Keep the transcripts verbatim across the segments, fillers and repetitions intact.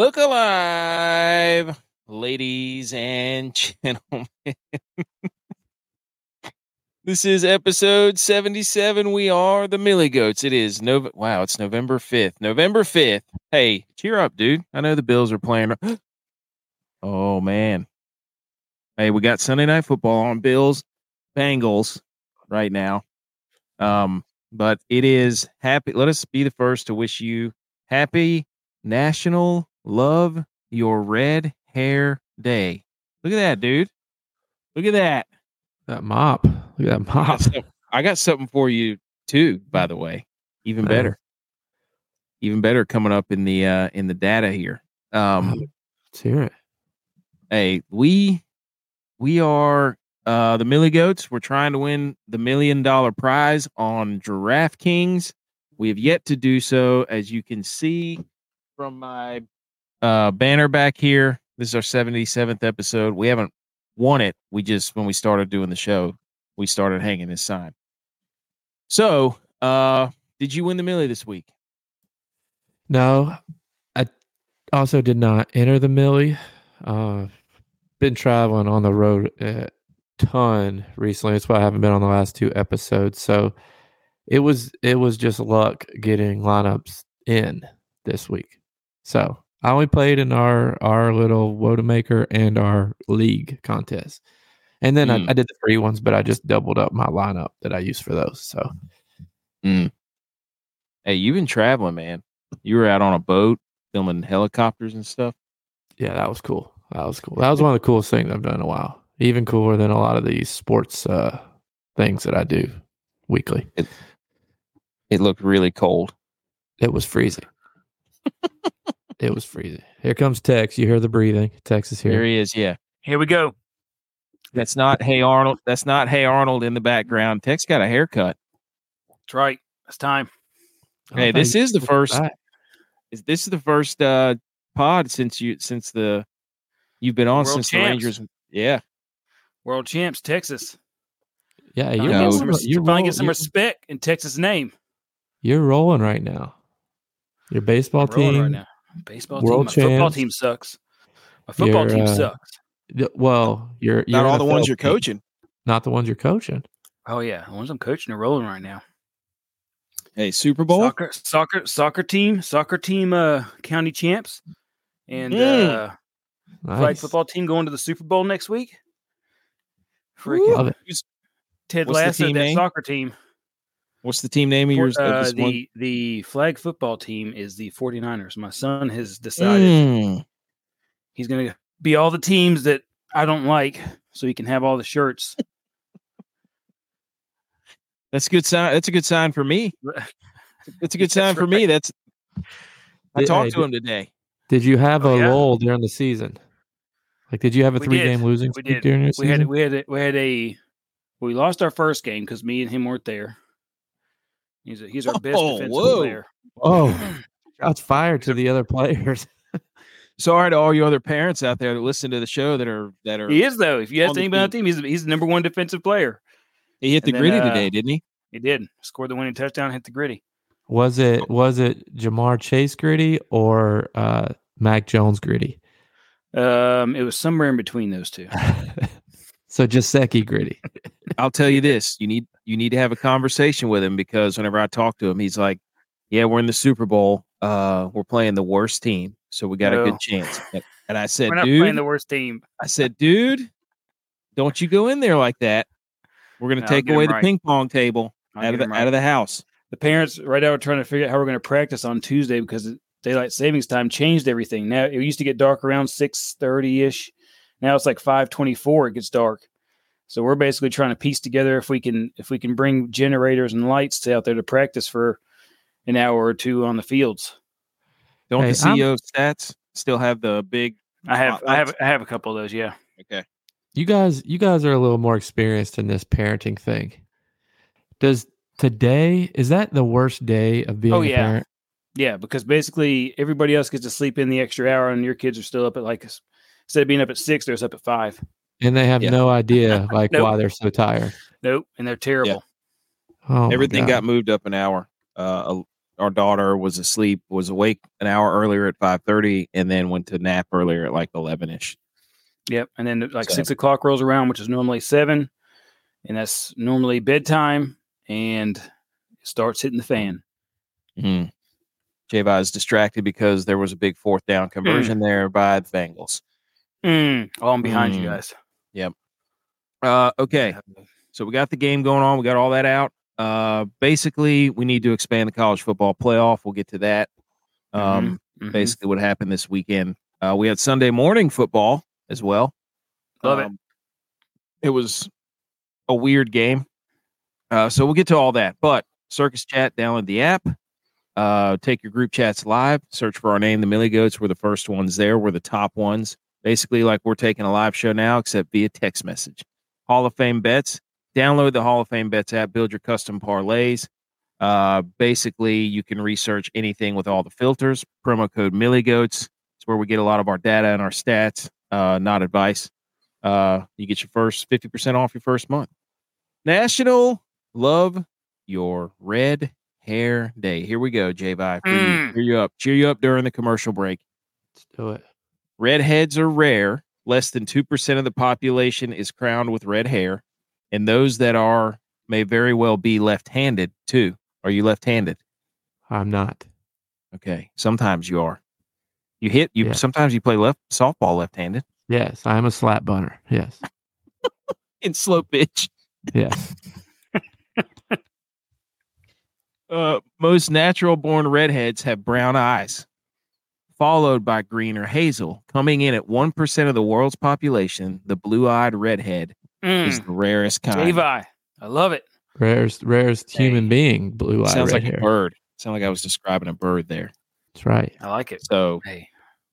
Look alive, ladies and gentlemen. This is episode seventy-seven. We are the Milly Goats. It is Nov. Wow, it's November fifth. November fifth. Hey, cheer up, dude. I know the Bills are playing. Oh, man. Hey, we got Sunday Night Football on, Bills, Bengals right now. Um, but it is happy. Let us be the first to wish you happy National Love Your Red Hair Day. Look at that, dude. Look at that. That mop. Look at that mop. I got something for you too, by the way. Even better. Even better coming up in the uh, in the data here. Um, Let's hear it. Hey, we we are uh, the Milly Goats. We're trying to win the million dollar prize on DraftKings. We have yet to do so, as you can see from my uh, banner back here. This is our seventy-seventh episode. We haven't won it. We just, when we started doing the show, we started hanging this sign. So, uh, did you win the Milly this week? No, I also did not enter the Milly. Uh, been traveling on the road a ton recently. That's why I haven't been on the last two episodes. So it was, it was just luck getting lineups in this week. So I only played in our, our little WOAT-A-MAKER and our league contest. And then mm. I, I did the free ones, but I just doubled up my lineup that I used for those. So, mm. Hey, you've been traveling, man. You were out on a boat filming helicopters and stuff. Yeah, that was cool. That was cool. That was one of the coolest things I've done in a while. Even cooler than a lot of these sports uh, things that I do weekly. It, it looked really cold. It was freezing. It was freezing. Here comes Tex. You hear the breathing. Tex is here. Here he is. Yeah. Here we go. That's not Hey Arnold. That's not Hey Arnold in the background. Tex got a haircut. That's right. It's time. Hey, this is the first. Is this the first uh, pod since you since the you've been on World since champs. The Rangers? Yeah. World champs, Texas. Yeah, you know, some, you're finally get some respect in Texas name. You're rolling right now. Your baseball I'm team right now. Baseball World team, my football team sucks. My football your, team uh, sucks. D- well, you're, you're not all N F L the ones team. You're coaching. Not the ones you're coaching. Oh yeah, the ones I'm coaching are rolling right now. Hey, Super Bowl soccer, soccer, soccer team, soccer team, uh, county champs, and mm. uh, nice. Flag football team going to the Super Bowl next week. Freaking Ted Lasso, that soccer team. What's the team name of yours? Uh, this the one? The flag football team is the forty-niners. My son has decided mm. he's going to be all the teams that I don't like so he can have all the shirts. That's a good sign. That's a good sign for me. That's a good sign for me. That's I did, talked hey, to him today. Did you have oh, a yeah. lull during the season? Like, did you have a we three did. game losing streak we did. during your we season? Had, we, had a, we had a we lost our first game because me and him weren't there. He's, a, he's our best oh, defensive whoa. player. Oh, shots fired to the other players. Sorry to all you other parents out there that listen to the show that are that are. He is though. If you ask anybody on the team, he's he's the number one defensive player. He hit the then, gritty uh, today, didn't he? He did. Scored the winning touchdown. Hit the gritty. Was it was it Jamar Chase gritty or uh, Mac Jones gritty? Um, it was somewhere in between those two. So Gesicki gritty. I'll tell you this: you need you need to have a conversation with him because whenever I talk to him, he's like, "Yeah, we're in the Super Bowl. Uh, we're playing the worst team, so we got no. a good chance." And I said, "We're not dude, playing the worst team." I said, "Dude, don't you go in there like that. We're going to no, take away the right. ping pong table I'll out of the right. out of the house." The parents right now are trying to figure out how we're going to practice on Tuesday because daylight savings time changed everything. Now it used to get dark around six thirty ish. Now it's like five twenty-four. It gets dark. So we're basically trying to piece together if we can if we can bring generators and lights out there to practice for an hour or two on the fields. Don't hey, the C E O I'm, stats still have the big I have I have I have a couple of those, yeah. Okay. You guys you guys are a little more experienced in this parenting thing. Does today is that the worst day of being oh, yeah. a parent? Yeah, because basically everybody else gets to sleep in the extra hour and your kids are still up at like instead of being up at six, they're up at five. And they have yeah. no idea like nope. why they're so tired. Nope. And they're terrible. Yeah. Oh, everything got moved up an hour. Uh, our daughter was asleep, was awake an hour earlier at five thirty, and then went to nap earlier at like eleven-ish. Yep, and then like so. six o'clock rolls around, which is normally seven, and that's normally bedtime, and it starts hitting the fan. Mm-hmm. J-Vi is distracted because there was a big fourth down conversion mm. there by the Bengals. Mm. Oh, I'm behind mm. you guys. Yep. Uh, okay, so we got the game going on. We got all that out. Uh, basically, we need to expand the college football playoff. We'll get to that. Um, mm-hmm. Basically, mm-hmm. what happened this weekend. Uh, we had Sunday morning football as well. Love um, it. It was a weird game. Uh, so we'll get to all that. But Circus Chat, download the app. Uh, take your group chats live. Search for our name, the Milly Goats. We're the first ones there. We're the top ones. Basically, like we're taking a live show now, except via text message. Hall of Fame Bets. Download the Hall of Fame Bets app. Build your custom parlays. Uh, basically, you can research anything with all the filters. Promo code Milly Goats. It's where we get a lot of our data and our stats, uh, not advice. Uh, you get your first fifty percent off your first month. National Love Your Red Hair Day. Here we go, J-Vi. Mm. Cheer you up. Cheer you up during the commercial break. Let's do it. Redheads are rare. Less than two percent of the population is crowned with red hair. And those that are may very well be left-handed, too. Are you left-handed? I'm not. Okay. Sometimes you are. You hit. You yes. Sometimes you play left softball left-handed. Yes. I'm a slap bunter. Yes. In slow pitch. Yes. Uh, most natural-born redheads have brown eyes, followed by green or hazel. Coming in at one percent of the world's population, the blue-eyed redhead mm. is the rarest kind. Levi, I love it. Rarest rarest hey. human being, blue-eyed Sounds red like hair. A bird. Sounds like I was describing a bird there. That's right. I like it. So, hey,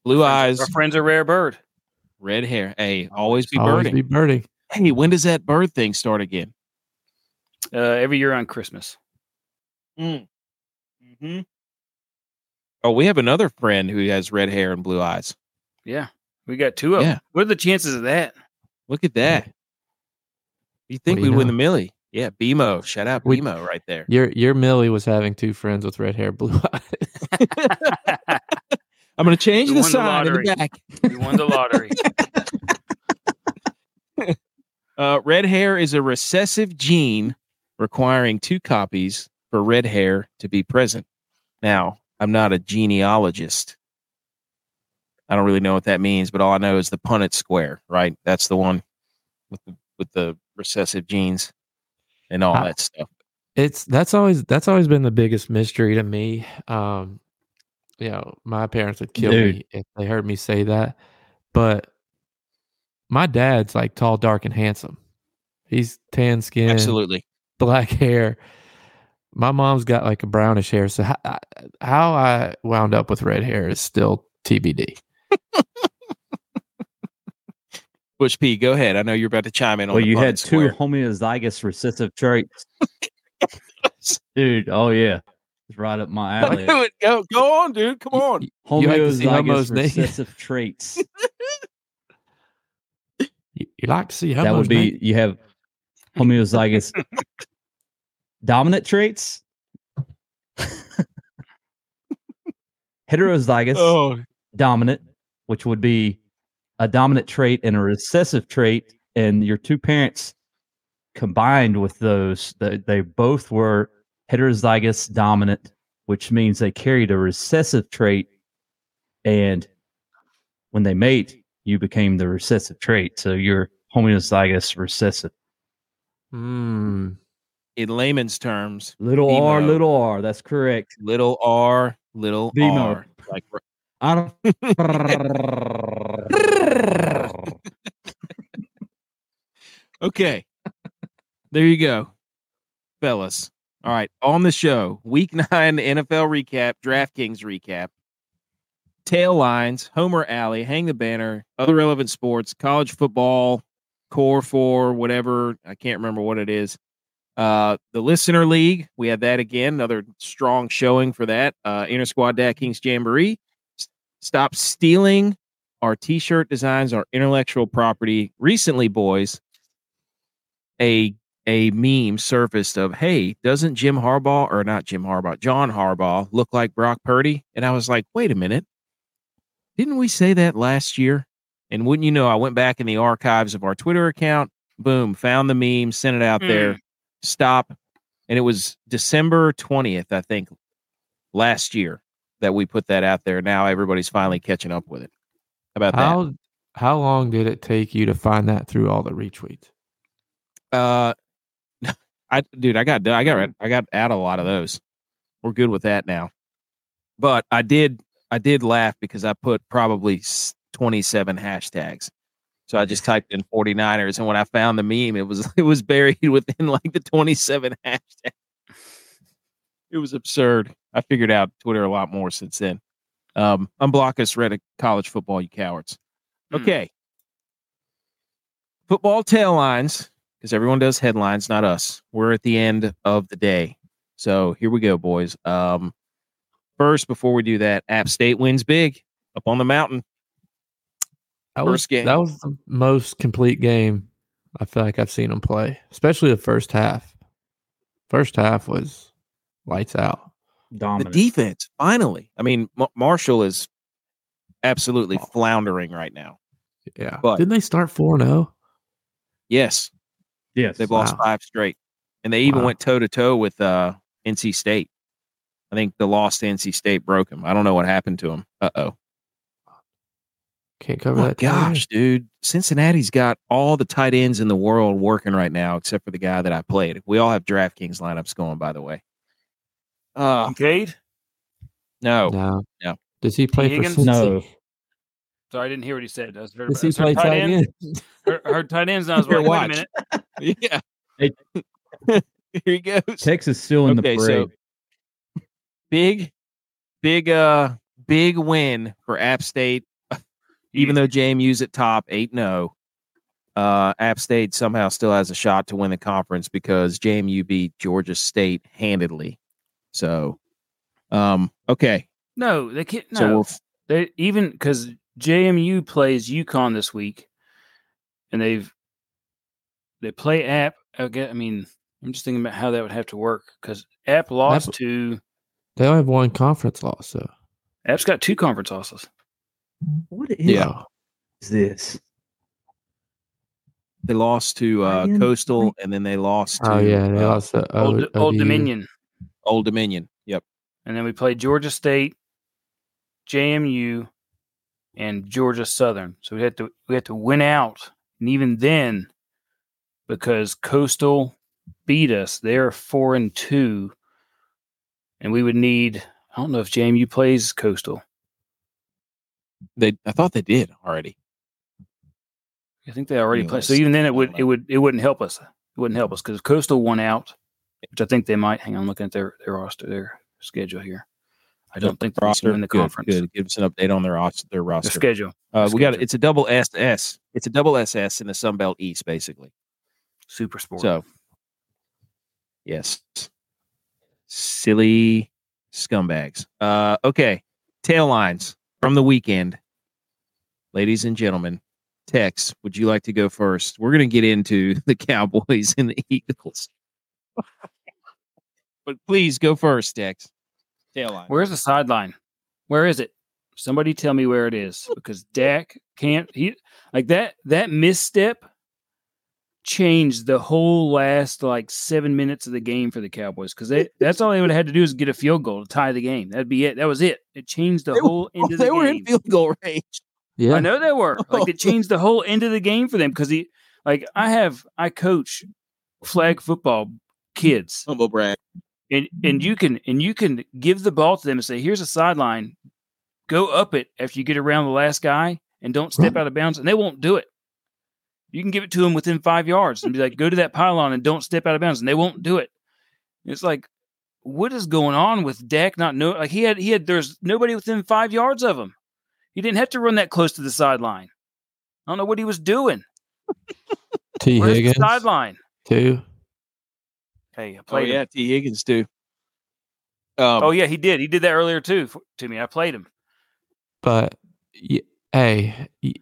blue our eyes. Our friend's a rare bird. Red hair. Hey, always be always birding. Always be birding. Hey, when does that bird thing start again? Uh, every year on Christmas. Mm. Mm-hmm. Oh, we have another friend who has red hair and blue eyes. Yeah, we got two of yeah. them. What are the chances of that? Look at that. You think we'd win the Milly? Yeah, B M O. Shout out B M O right there. Your your Milly was having two friends with red hair, blue eyes. I'm going to change we the sign in the back. We won the lottery. uh, red hair is a recessive gene requiring two copies for red hair to be present. Now, I'm not a genealogist. I don't really know what that means, but all I know is the Punnett square, right? That's the one with the, with the recessive genes and all I, that stuff. It's that's always that's always been the biggest mystery to me. Um, you know, my parents would kill Dude. me if they heard me say that, but my dad's like tall, dark, and handsome. He's tan skin, absolutely black hair. My mom's got like a brownish hair, so how, how I wound up with red hair is still T B D. Bush P, go ahead. I know you're about to chime in. Well, on Well, you had square. two homozygous recessive traits, dude. Oh yeah, it's right up my alley. Go, go on, dude. Come on. Homozygous recessive naked. traits. you, you like to see homozygous? That would be naked? You have homozygous. Dominant traits, heterozygous, oh. dominant, which would be a dominant trait and a recessive trait, and your two parents combined with those, they, they both were heterozygous dominant, which means they carried a recessive trait, and when they mate, you became the recessive trait, so you're homozygous recessive. Hmm. In layman's terms, little B M O. R, little R. That's correct. Little R, little B M O. R. Like, I don't. Okay, there you go, fellas. All right, on the show, Week Nine N F L recap, DraftKings recap, tail lines, Homer Alley, hang the banner, other relevant sports, college football, core four, whatever. I can't remember what it is. Uh, the Listener League, we had that again, another strong showing for that. Uh, Inner Squad Dak Kings Jamboree. S- stop stealing our t-shirt designs, our intellectual property. Recently, boys, a a meme surfaced of, hey, doesn't Jim Harbaugh, or not Jim Harbaugh, John Harbaugh, look like Brock Purdy? And I was like, wait a minute. Didn't we say that last year? And wouldn't you know, I went back in the archives of our Twitter account, boom, found the meme, sent it out mm. there, stop. And it was December twentieth, I think, last year that we put that out there. Now everybody's finally catching up with it. How about how, that? How long did it take you to find that through all the retweets? Uh, I dude, I got I got I got out a lot of those. We're good with that now. But I did I did laugh because I put probably twenty-seven hashtags. So I just typed in forty-niners, and when I found the meme, it was it was buried within like the twenty-seven hashtags. It was absurd. I figured out Twitter a lot more since then. Um, unblock us, Reddit college football, you cowards. Okay. Hmm. Football tail lines. Because everyone does headlines, not us. We're at the end of the day. So here we go, boys. Um, first, before we do that, App State wins big up on the mountain. That was, game. That was the most complete game I feel like I've seen them play, especially the first half. First half was lights out. Dominant. The defense, finally. I mean, M- Marshall is absolutely oh. floundering right now. Yeah. But Didn't they start four and oh? Yes. Yes, they've wow. lost five straight, and they even wow. went toe to toe with uh, N C State. I think the loss to N C State broke him. I don't know what happened to him. Uh oh, can't cover oh, that. Gosh, time. Dude, Cincinnati's got all the tight ends in the world working right now, except for the guy that I played. We all have DraftKings lineups going, by the way. Uh, Kincaid? No, no, no. Does he play Tee Higgins? For Cincinnati? No. Sorry, I didn't hear what he said. That was very Does he play tight end? end? her, her tight ends. I was like, wait a minute. Yeah. Hey. Here he goes. Texas still in okay, the parade. So big, big, uh, big win for App State. Even though J M U's at top eight and oh, uh, App State somehow still has a shot to win the conference because J M U beat Georgia State handedly. So, um, okay. No, they can't. No, so we're, they even because J M U plays UConn this week, and they've. They play App. I mean, I'm just thinking about how that would have to work because App lost App, to. They only have one conference loss, though. So. App's got two conference losses. What is, yeah. is this? They lost to uh, Coastal, and then they lost to. Oh, yeah. They uh, lost to o- Old, Old Dominion. Old Dominion. Yep. And then we played Georgia State, J M U, and Georgia Southern. So we had to we had to win out. And even then. Because Coastal beat us. They're four and two. And we would need, I don't know if J M U plays Coastal. They I thought they did already. I think they already played. So even then it would it would it wouldn't help us. It wouldn't help us because Coastal won out, which I think they might. Hang on, I'm looking at their, their roster, their schedule here. I don't think they're in the conference. Good, good. Give us an update on their their roster. The schedule. Uh, the schedule. We got it's a double S S. It's a double S S in the Sunbelt East, basically. Super sport. So, yes, silly scumbags. Uh, okay, tail lines from the weekend, ladies and gentlemen. Tex, would you like to go first? We're going to get into the Cowboys and the Eagles, but please go first, Tex. Tail line. Where's the sideline? Where is it? Somebody tell me where it is because Dak can't. He like that that misstep. Changed the whole last like seven minutes of the game for the Cowboys because that's all they would have had to do is get a field goal to tie the game. That'd be it. That was it. It changed the they whole were, end of the they game. They were in field goal range. Yeah, I know they were. Like it changed the whole end of the game for them because he, like, I have I coach flag football kids. Humble brag. And and you can and you can give the ball to them and say, here's a sideline. Go up it after you get around the last guy and don't step right. out of bounds, and they won't do it. You can give it to them within five yards and be like, go to that pylon and don't step out of bounds. And they won't do it. It's like, what is going on with Dak? Not know like he had, he had, there's nobody within five yards of him. He didn't have to run that close to the sideline. I don't know what he was doing. T Where's Higgins. Sideline. Two. Hey, I played oh, yeah, him. Tee Higgins too. Um, oh yeah, he did. He did that earlier too, for, to me. I played him. But y- Hey, y-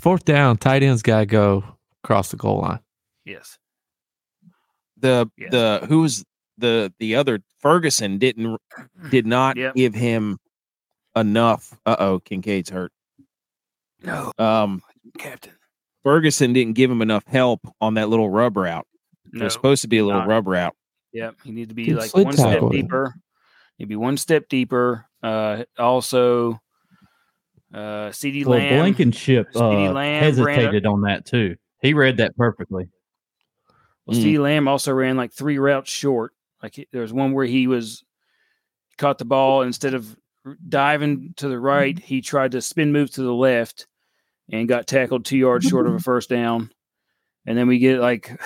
Fourth down, tight ends got to go across the goal line. Yes. the yeah. the who's the the other Ferguson didn't did not yep. give him enough. Uh oh, Kincaid's hurt. No, um, Captain Ferguson didn't give him enough help on that little rub route. No, it was supposed to be a little not. rub route. Yep, he needed to be like one step deeper. He'd be one step deeper. Uh, also, uh, C D Lamb. Well, Blankenship uh, Lamb hesitated on that too. He read that perfectly. Well, mm. C D Lamb also ran like three routes short. Like there was one where he was caught the ball, and instead of diving to the right, he tried to spin move to the left and got tackled two yards short of a first down. And then we get like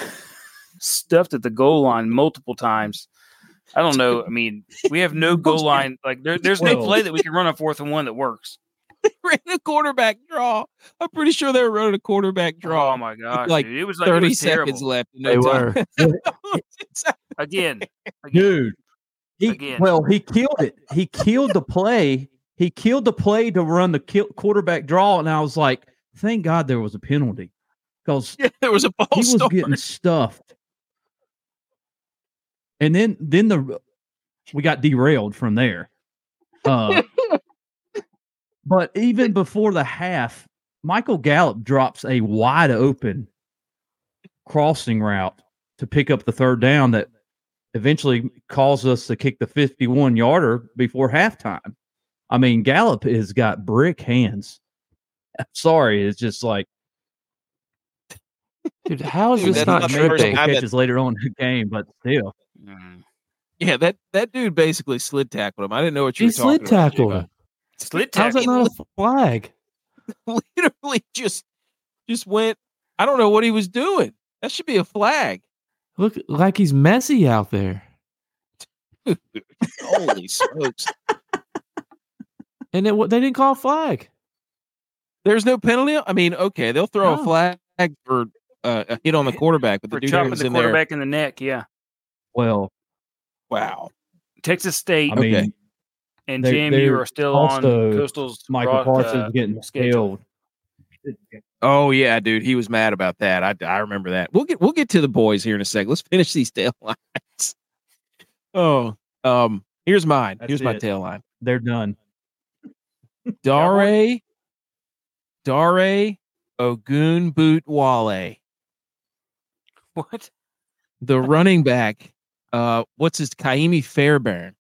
stuffed at the goal line multiple times. I don't know. I mean, we have no goal line. Like there, there's no play that we can run a fourth and one that works. They ran a quarterback draw. I'm pretty sure they wrote a quarterback draw. Oh my gosh! Like dude. It was like thirty it was seconds left. In they were again, again, dude. He, again. Well, he killed it. He killed the play. He killed the play to run the kill, quarterback draw, and I was like, thank God there was a penalty because yeah, there was a ball. He was story. getting stuffed. And then, then the we got derailed from there. Uh, but even before the half, Michael Gallup drops a wide open crossing route to pick up the third down that eventually caused us to kick the fifty-one yarder before halftime. I mean, Gallup has got brick hands. I'm sorry, it's just like, dude, how is this not tripping? Catches later on in the game, but still. Yeah, that, that dude basically slid tackled him. I didn't know what you he were talking tackled. about. Slid tackled him. Slid tackled. How's that not a flag? Literally just just went. I don't know what he was doing. That should be a flag. Look like he's messy out there. Dude, holy smokes! And it, they didn't call a flag. There's no penalty. I mean, okay, they'll throw no. a flag for uh, a hit on the quarterback, but the for dude chopping was the in quarterback there. in the neck. Yeah. Well, wow. Texas State I mean, okay. and J M U are still on Coastal's. Michael Parsons uh, getting killed. Oh yeah, dude, he was mad about that. I, I remember that. We'll get we'll get to the boys here in a second. Let's finish these taillines. Oh, um, here's mine. That's here's it. my tailline. They're done. Dare, Dare, Ogunbutwale. What? The running back, uh, what's his Kaimi Fairbairn,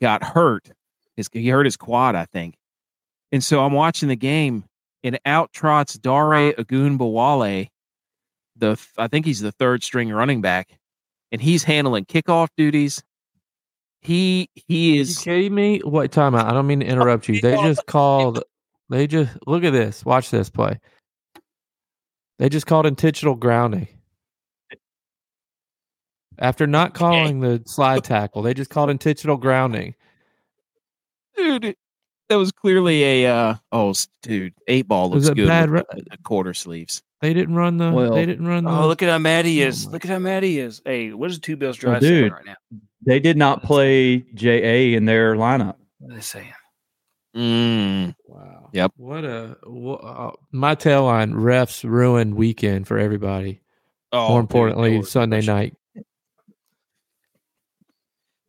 got hurt. His, he hurt his quad, I think. And so I'm watching the game, and out trots Dare Ogunbowale, the I think he's the third string running back, and he's handling kickoff duties. He he is. Are you kidding me? What time out? I don't mean to interrupt you. They just called. They just look at this. Watch this play. They just called intentional grounding. After not calling the slide tackle, they just called intentional grounding. Dude, that was clearly a uh, oh, dude, eight ball looks good. Bad with run- the quarter sleeves. They didn't run the. Well, they didn't run. The, oh, look at how mad he is! Look at how mad he is! Hey, what is two Bills drive doing right now? They did not play J A in their lineup. What are they saying? Mm. Wow. Yep. What a what, uh, my tailline. Refs ruined weekend for everybody. Oh, more importantly, dude, Sunday atrocious. night.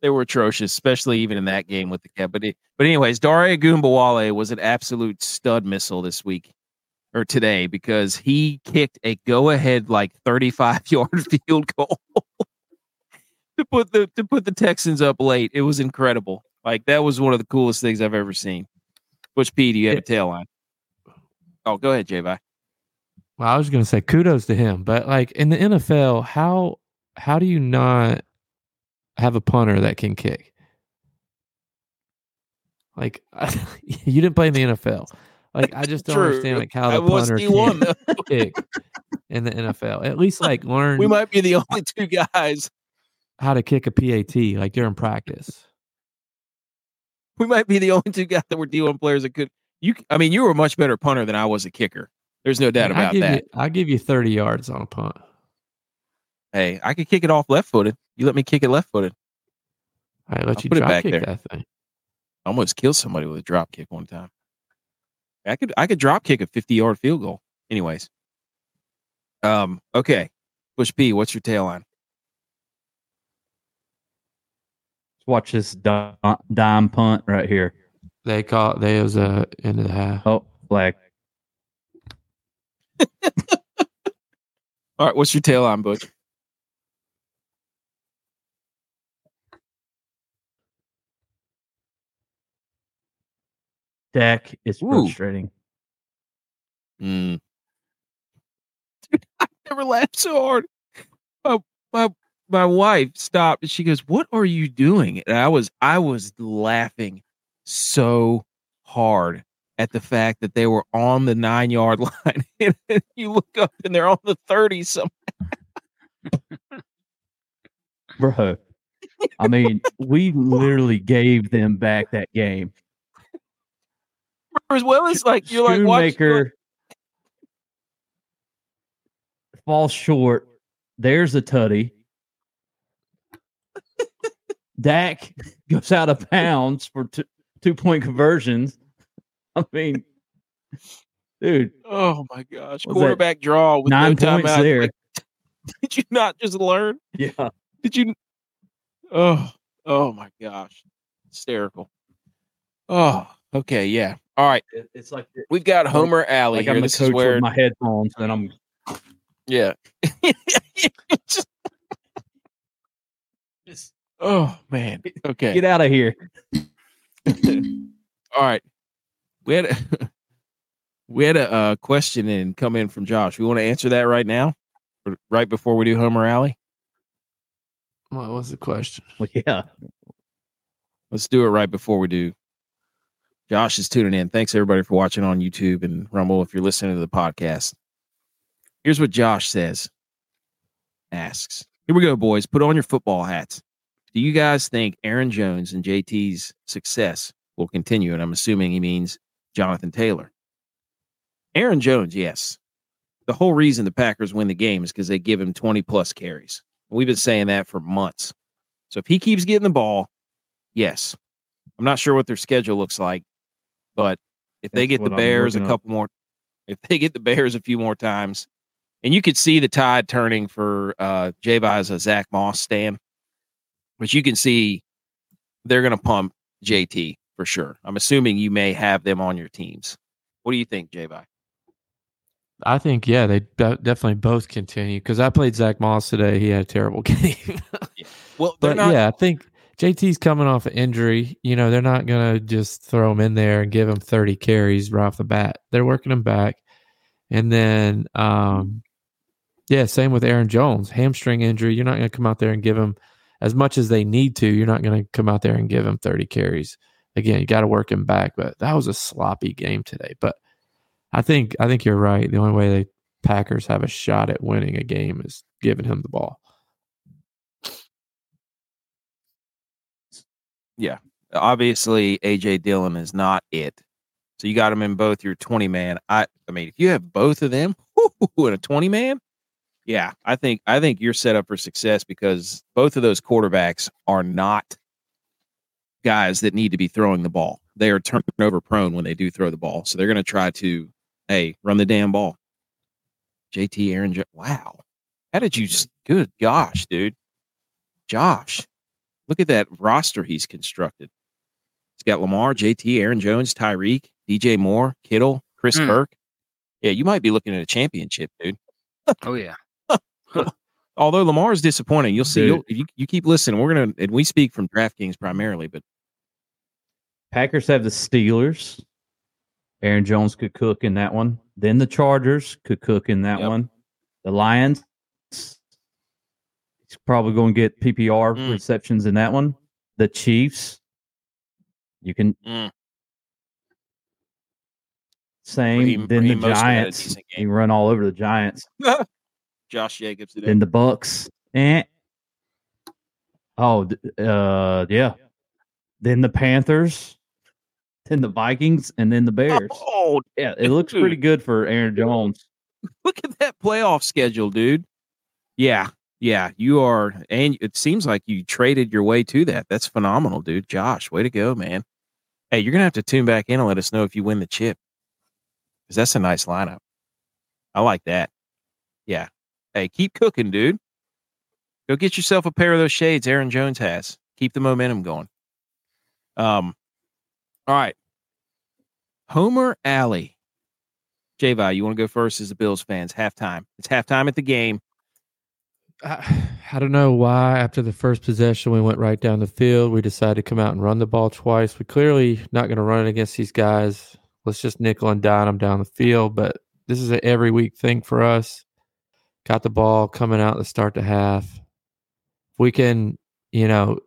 They were atrocious, especially even in that game with the cap. But, it, but anyways, Dare Ogunbowale was an absolute stud missile this week or today because he kicked a go-ahead like thirty-five yard field goal to put the to put the Texans up late. It was incredible. Like that was one of the coolest things I've ever seen. Which P do you have it, a tailline? Oh, go ahead, J-Vi. Well, I was going to say kudos to him, but like in the N F L, how how do you not have a punter that can kick? Like you didn't play in the N F L. Like I just don't True. understand like how the punter can kick in the N F L. At least like learn. We might be the only two guys how to kick a P A T like during practice. We might be the only two guys that were D one players that could. You, I mean, you were a much better punter than I was a kicker. There's no doubt about that. I'll give you thirty yards on a punt. Hey, I could kick it off left-footed. You let me kick it left-footed. I let I'll you put drop it back kick there. That thing. I almost killed somebody with a drop kick one time. I could I could drop kick a fifty-yard field goal. Anyways, um, okay, Bush P, what's your tailline? watch this dime, dime punt right here. They caught. They was uh, into the half. Oh, flag. All right, what's your tail on, Butch? Dak is frustrating. Mm. Dude, I never laughed so hard. My, my my wife stopped and she goes, "What are you doing?" And I was I was laughing so hard at the fact that they were on the nine yard line. And you look up and they're on the thirty somehow. Bro, I mean, we literally gave them back that game. As well as like you're like watching falls short. There's a tutty. Dak goes out of bounds for two, two point conversions. I mean, dude. Oh my gosh! Quarterback draw with nine no points timeout. There. Like, did you not just learn? Yeah. Did you? Oh, oh my gosh! Hysterical. Oh, okay, yeah. All right, it's like we've got Homer Alley like here. I'm this coach is where with my headphones, and I'm yeah. Just... Just... Oh man, okay, get out of here. All right, we had a, we had a uh, question in come in from Josh. We want to answer that right now, or right before we do Homer Alley. What was the question? Well, yeah, let's do it right before we do. Josh is tuning in. Thanks, everybody, for watching on YouTube and Rumble if you're listening to the podcast. Here's what Josh says. Asks. Here we go, boys. Put on your football hats. Do you guys think Aaron Jones and J T's success will continue? And I'm assuming he means Jonathan Taylor. Aaron Jones, yes. The whole reason the Packers win the game is because they give him twenty-plus carries. We've been saying that for months. So if he keeps getting the ball, yes. I'm not sure what their schedule looks like. But if That's they get the Bears a couple up. more, if they get the Bears a few more times, and you could see the tide turning for uh, J-Bi as a Zach Moss stand, but you can see they're going to pump J T for sure. I'm assuming you may have them on your teams. What do you think, J-Bi? I think, yeah, they de- definitely both continue because I played Zach Moss today. He had a terrible game. yeah. Well, but not- yeah, I think. J T's coming off an injury. You know, they're not going to just throw him in there and give him thirty carries right off the bat. They're working him back. And then, um, yeah, same with Aaron Jones. Hamstring injury. You're not going to come out there and give him as much as they need to. You're not going to come out there and give him thirty carries. Again, you got to work him back. But that was a sloppy game today. But I think I think you're right. The only way the Packers have a shot at winning a game is giving him the ball. Yeah, obviously A J Dillon is not it. So you got him in both your twenty man. I, I mean, if you have both of them in a twenty man, yeah, I think I think you're set up for success because both of those quarterbacks are not guys that need to be throwing the ball. They are turnover prone when they do throw the ball, so they're going to try to hey run the damn ball. J T Aaron, wow, how did you? Good gosh, dude, Josh. Look at that roster he's constructed. He's got Lamar, J T, Aaron Jones, Tyreek, D J Moore, Kittle, Chris mm. Kirk. Yeah, you might be looking at a championship, dude. Oh, yeah. Although Lamar is disappointing. You'll see. You'll, you, you keep listening. We're going to, and we speak from DraftKings primarily, but. Packers have the Steelers. Aaron Jones could cook in that one. Then the Chargers could cook in that yep. one. The Lions. Probably going to get P P R mm. receptions in that one. The Chiefs, you can mm. same. Pretty, then pretty the Giants, you run all over the Giants. Josh Jacobs today. Then the Bucks, and eh. oh uh, yeah. Then the Panthers, then the Vikings, and then the Bears. Oh yeah, it looks dude. pretty good for Aaron Jones. Look at that playoff schedule, dude. Yeah. Yeah, you are, and it seems like you traded your way to that. That's phenomenal, dude. Josh, way to go, man. Hey, you're going to have to tune back in and let us know if you win the chip, because that's a nice lineup. I like that. Yeah. Hey, keep cooking, dude. Go get yourself a pair of those shades Aaron Jones has. Keep the momentum going. Um, all right. Homer Alley. J-Vi, you want to go first as the Bills fans? Halftime. It's halftime at the game. I, I don't know why after the first possession we went right down the field. We decided to come out and run the ball twice. We're clearly not going to run it against these guys. Let's just nickel and dime them down the field. But this is an every week thing for us. Got the ball coming out to start the half. We can, you know,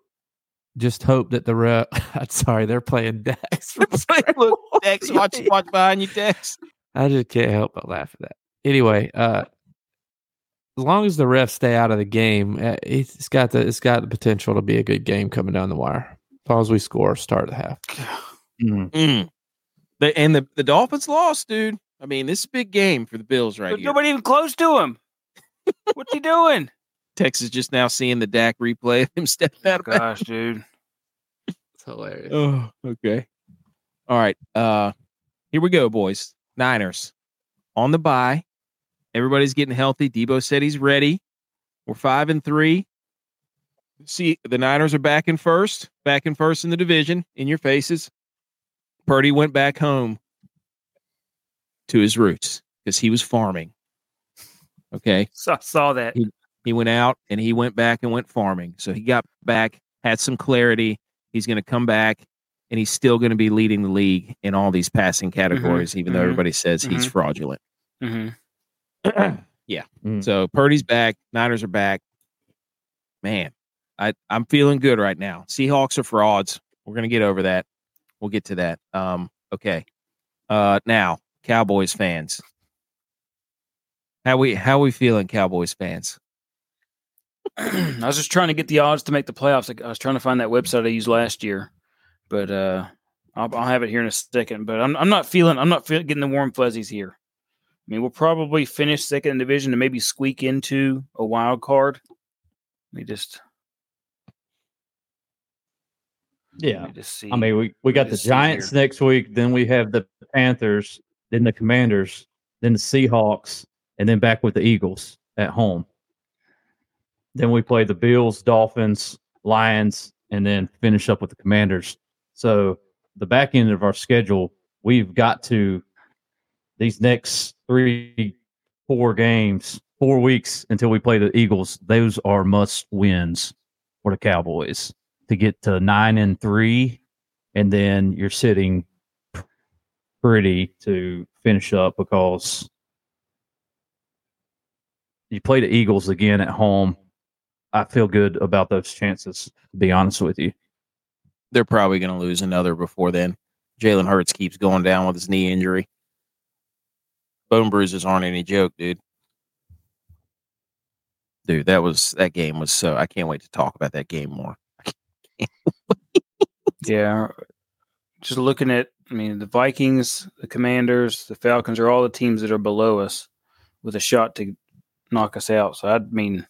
just hope that the rep. I'm sorry, they're playing Dax. Look, Dax, watch, watch behind you, Dax. I just can't help but laugh at that. Anyway, uh, as long as the refs stay out of the game, it's got the it's got the potential to be a good game coming down the wire. As long as we score, start the half. Mm. Mm. The, and the, the Dolphins lost, dude. I mean, this is a big game for the Bills right There's here. Nobody even close to him. What's he doing? Texas just now seeing the Dak replay of him stepping out of bounds. Gosh, dude. It's hilarious. Oh, okay. All right. Uh, here we go, boys. Niners on the bye. Everybody's getting healthy. Debo said he's ready. We're five and three. See, the Niners are back in first, back in first in the division, in your faces. Purdy went back home to his roots because he was farming. Okay. So I saw that. He, he went out and he went back and went farming. So he got back, had some clarity. He's going to come back and he's still going to be leading the league in all these passing categories, mm-hmm. even mm-hmm. though everybody says mm-hmm. he's fraudulent. Mm-hmm. yeah. Mm. So Purdy's back. Niners are back. Man, I, I'm feeling good right now. Seahawks are frauds. We're going to get over that. We'll get to that. Um, okay. Uh, now, Cowboys fans. How we how we feeling, Cowboys fans? I was just trying to get the odds to make the playoffs. I was trying to find that website I used last year, but uh, I'll, I'll have it here in a second. But I'm I'm not feeling I'm not feeling getting the warm fuzzies here. I mean, we'll probably finish second in division and maybe squeak into a wild card. Let me just, yeah. Let me just see. I mean, we, we got the Giants next week, then we have the Panthers, then the Commanders, then the Seahawks, and then back with the Eagles at home. Then we play the Bills, Dolphins, Lions, and then finish up with the Commanders. So the back end of our schedule, we've got to. These next three, four games, four weeks until we play the Eagles, those are must wins for the Cowboys to get to nine and three, and then you're sitting pretty to finish up because you play the Eagles again at home. I feel good about those chances, to be honest with you. They're probably going to lose another before then. Jalen Hurts keeps going down with his knee injury. Bone bruises aren't any joke, dude. Dude, that was that game was so. I can't wait to talk about that game more. I can't yeah, just looking at. I mean, the Vikings, the Commanders, the Falcons are all the teams that are below us with a shot to knock us out. So I mean,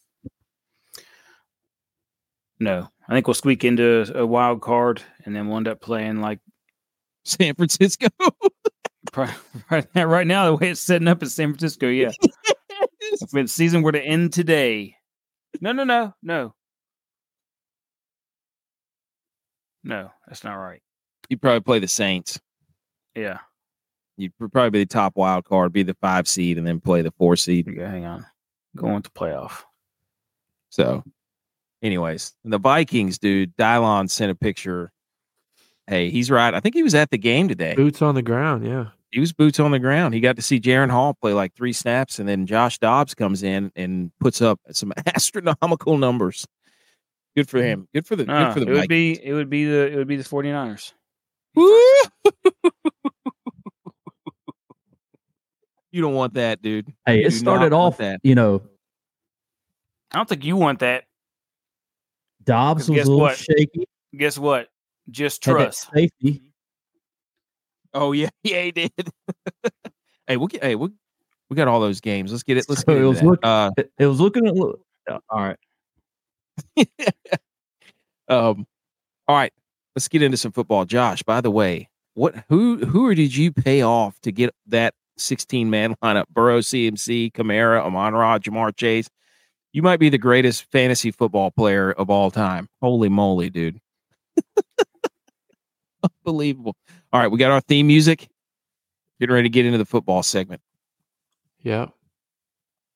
no, I think we'll squeak into a wild card, and then we'll end up playing like San Francisco. Right now, right now, the way it's setting up is San Francisco, yeah. Yes. If the season were to end today. No, no, no, no. No, that's not right. You'd probably play the Saints. Yeah. You'd probably be the top wild card, be the five seed, and then play the four seed. Yeah, hang on. Going to playoff. So, anyways, the Vikings, dude, Dylon sent a picture. Hey, he's right. I think he was at the game today. Boots on the ground, yeah. He was boots on the ground. He got to see Jaron Hall play like three snaps, and then Josh Dobbs comes in and puts up some astronomical numbers. Good for him. Good for the. Uh, good for the. It would Vikings. be. It would be the. It would be the 49ers. You don't want that, dude. Hey, you it started off that. You know, I don't think you want that. Dobbs was a little what? shaky. Guess what? Just trust. Safety. Oh yeah, yeah, he did. hey, we'll get. Hey, we we got all those games. Let's get it. Let's so get it. Was look, uh, it was looking at. Look. All right. um. All right. Let's get into some football, Josh. By the way, what who who did you pay off to get that sixteen man lineup? Burrow, C M C, Kamara, Amon-Ra, Jamar Chase, you might be the greatest fantasy football player of all time. Holy moly, dude. Unbelievable. All right, we got our theme music. Getting ready to get into the football segment. Yeah.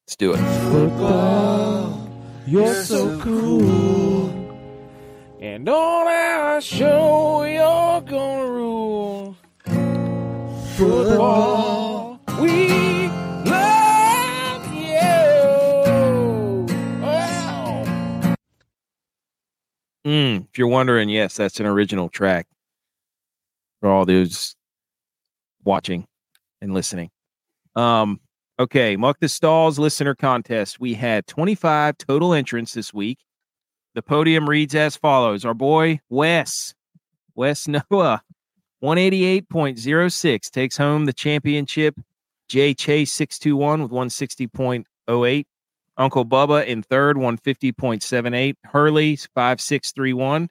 Let's do it. Football, you're so cool. And on our show, you're gonna rule. Football, we love you. Wow. Mm, if you're wondering, yes, that's an original track for all those watching and listening. Um, okay, Muck the Stalls listener contest. We had twenty-five total entrants this week. The podium reads as follows. Our boy, Wes, Wes Noah, one eighty-eight point oh six, takes home the championship. Jay Chase, six twenty-one with one sixty point oh eight. Uncle Bubba in third, one fifty point seven eight. Hurley, five six three one,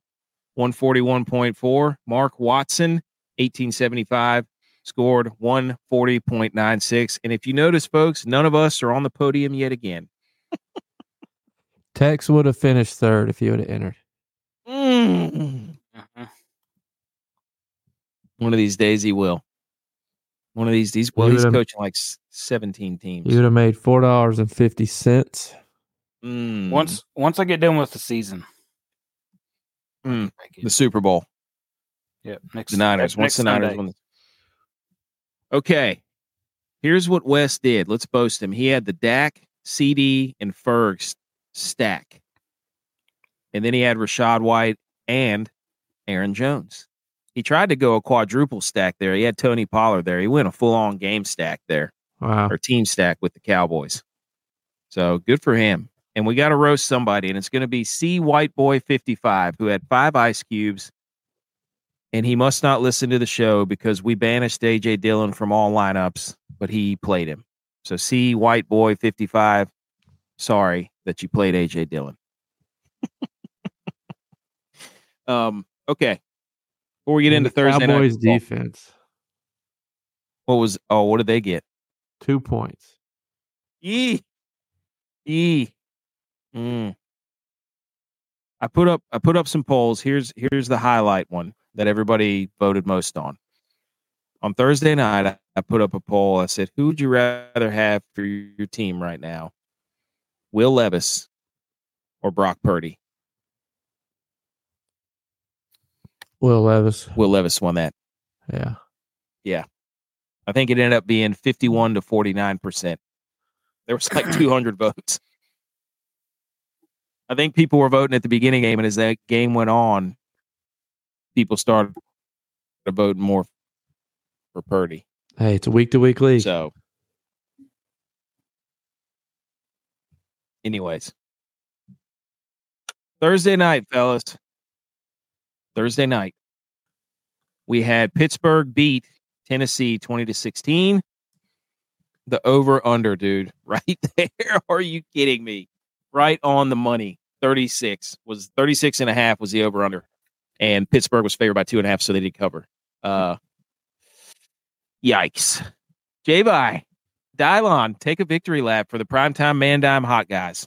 one forty-one point four. Mark Watson, eighteen seventy-five, scored one forty point nine six. And if you notice, folks, none of us are on the podium yet again. Tex would have finished third if he would have entered. Mm. Uh-huh. One of these days he will. One of these days. Well, he's coaching like seventeen teams. He would have made four dollars and fifty cents. Mm. Once, once I get done with the season, mm. the Super Bowl. Yep, next the Niners. Next once the Niners win. Okay, here's what Wes did. Let's boast him. He had the Dak, C D, and Ferg stack. And then he had Rashad White and Aaron Jones. He tried to go a quadruple stack there. He had Tony Pollard there. He went a full-on game stack there. Wow. Or team stack with the Cowboys. So good for him. And we got to roast somebody, and it's going to be C White Boy fifty-five, who had five ice cubes, and he must not listen to the show because we banished A J Dillon from all lineups, but he played him. So C White Boy fifty-five, sorry that you played A J Dillon. um. Okay. Before we get into Thursday night Cowboys defense. What was? Oh, what did they get? Two points. E. E. Mm. I put up. I put up some polls. Here's here's the highlight one that everybody voted most on. On Thursday night, I, I put up a poll. I said, "Who would you rather have for your team right now? Will Levis or Brock Purdy?" Will Levis. Will Levis won that. Yeah. Yeah. I think it ended up being fifty-one to forty-nine percent. There was like two hundred votes. I think people were voting at the beginning of the game, and as that game went on, people started voting more for Purdy. Hey, it's a week-to-week league. So, anyways, Thursday night, fellas. Thursday night, we had Pittsburgh beat Tennessee twenty to sixteen. The over-under, dude, right there. Are you kidding me? Right on the money. thirty-six was thirty-six and a half was the over-under, and Pittsburgh was favored by two and a half, so they did cover. Uh, yikes! J-Bye. Dylon, take a victory lap for the primetime man dime hot guys.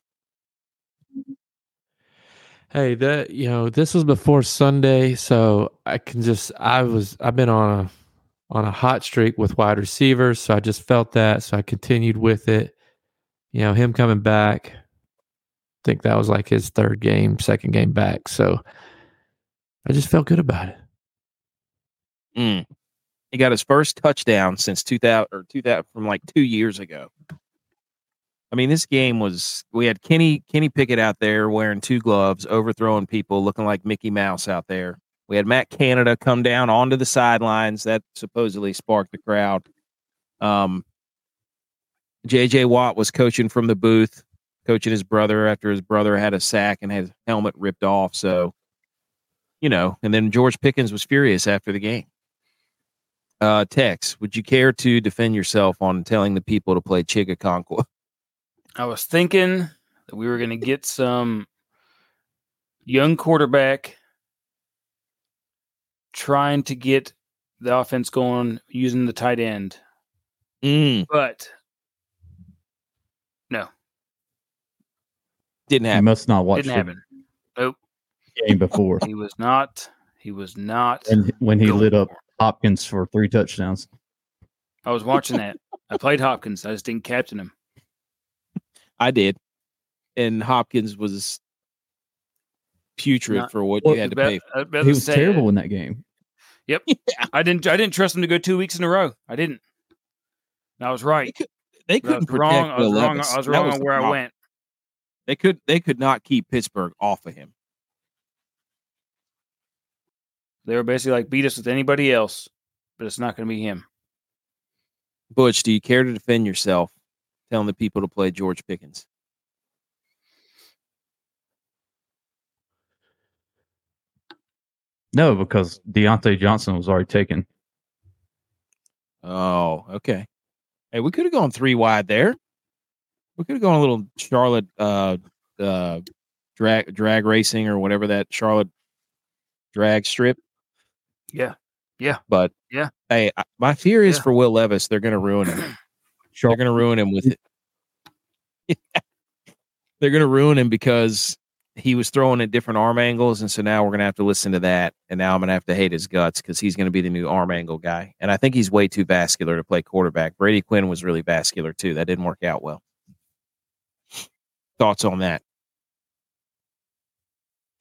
Hey, that you know, this was before Sunday, so I can just I was I've been on a on a hot streak with wide receivers, so I just felt that, so I continued with it. You know, him coming back, I think that was like his third game, second game back. So I just felt good about it. Mm. He got his first touchdown since two thousand or two thousand from like two years ago. I mean, this game was, we had Kenny, Kenny Pickett out there wearing two gloves, overthrowing people, looking like Mickey Mouse out there. We had Matt Canada come down onto the sidelines. That supposedly sparked the crowd. Um, J J Watt was coaching from the booth, coaching his brother after his brother had a sack and had his helmet ripped off. So, you know, and then George Pickens was furious after the game. Uh, Tex, would you care to defend yourself on telling the people to play Chigakonkwa? I was thinking that we were going to get some young quarterback trying to get the offense going using the tight end. Mm. But no. Didn't happen. You must not watch. Didn't happen. Nope. Game before. He was not. He was not. And when he lit up Hopkins for three touchdowns. I was watching that. I played Hopkins. I just didn't captain him. I did. And Hopkins was putrid not, for what well, you had to about, pay for. He was terrible it. in that game. Yep. Yeah. I didn't I didn't trust him to go two weeks in a row. I didn't. And I was right. Could, they couldn't protect wrong. I was wrong, I was wrong was on where I went. They could they could not keep Pittsburgh off of him. They were basically like, beat us with anybody else, but it's not going to be him. Butch, do you care to defend yourself telling the people to play George Pickens? No, because Diontae Johnson was already taken. Oh, okay. Hey, we could have gone three wide there. We could have gone a little Charlotte uh, uh, drag drag racing or whatever that Charlotte drag strip. Yeah. Yeah. But yeah. Hey, I, my fear is yeah. for Will Levis, they're going to ruin him. Sure. They're going to ruin him with it. They're going to ruin him because he was throwing at different arm angles, and so now we're going to have to listen to that, and now I'm going to have to hate his guts because he's going to be the new arm angle guy. And I think he's way too vascular to play quarterback. Brady Quinn was really vascular, too. That didn't work out well. Thoughts on that?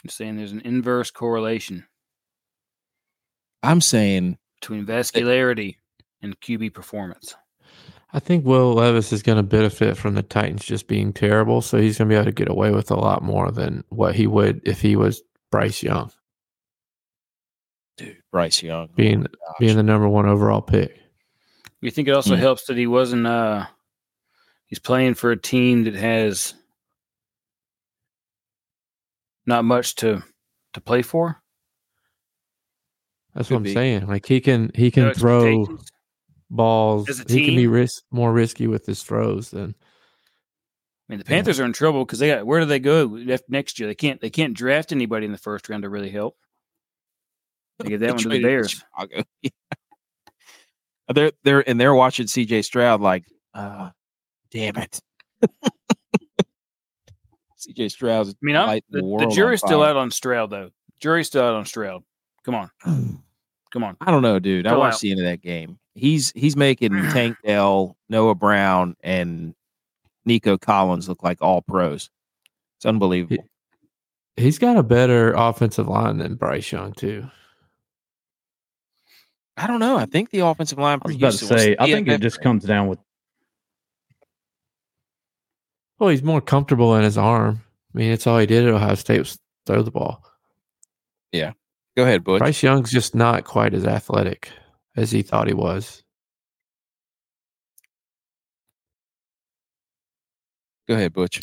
You're saying there's an inverse correlation. I'm saying between vascularity and Q B performance. I think Will Levis is going to benefit from the Titans just being terrible, so he's going to be able to get away with a lot more than what he would if he was Bryce Young. Dude, Bryce Young. Being oh being the number one overall pick. You think it also yeah. helps that he wasn't uh, – he's playing for a team that has not much to, to play for? That's Could what I'm be. saying. Like, he can, he can no throw – balls. He can be risk, more risky with his throws than. I mean, the Panthers yeah. are in trouble because they got. Where do they go next year? They can't. They can't draft anybody in the first round to really help. They give that they one to the Bears. To yeah. They're they're and they're watching C J Stroud like, uh, damn it. C J Stroud. I mean, I'm, the, the, the jury's still out on Stroud though. Jury's still out on Stroud. Come on, come on. I don't know, dude. Go I want to see into that game. He's he's making Tank Dell, Noah Brown, and Nico Collins look like all pros. It's unbelievable. He, he's got a better offensive line than Bryce Young too. I don't know. I think the offensive line. I was about to say. I think it just comes down with. Well, he's more comfortable in his arm. I mean, it's all he did at Ohio State was throw the ball. Yeah. Go ahead, Butch. Bryce Young's just not quite as athletic as he thought he was. Go ahead, Butch.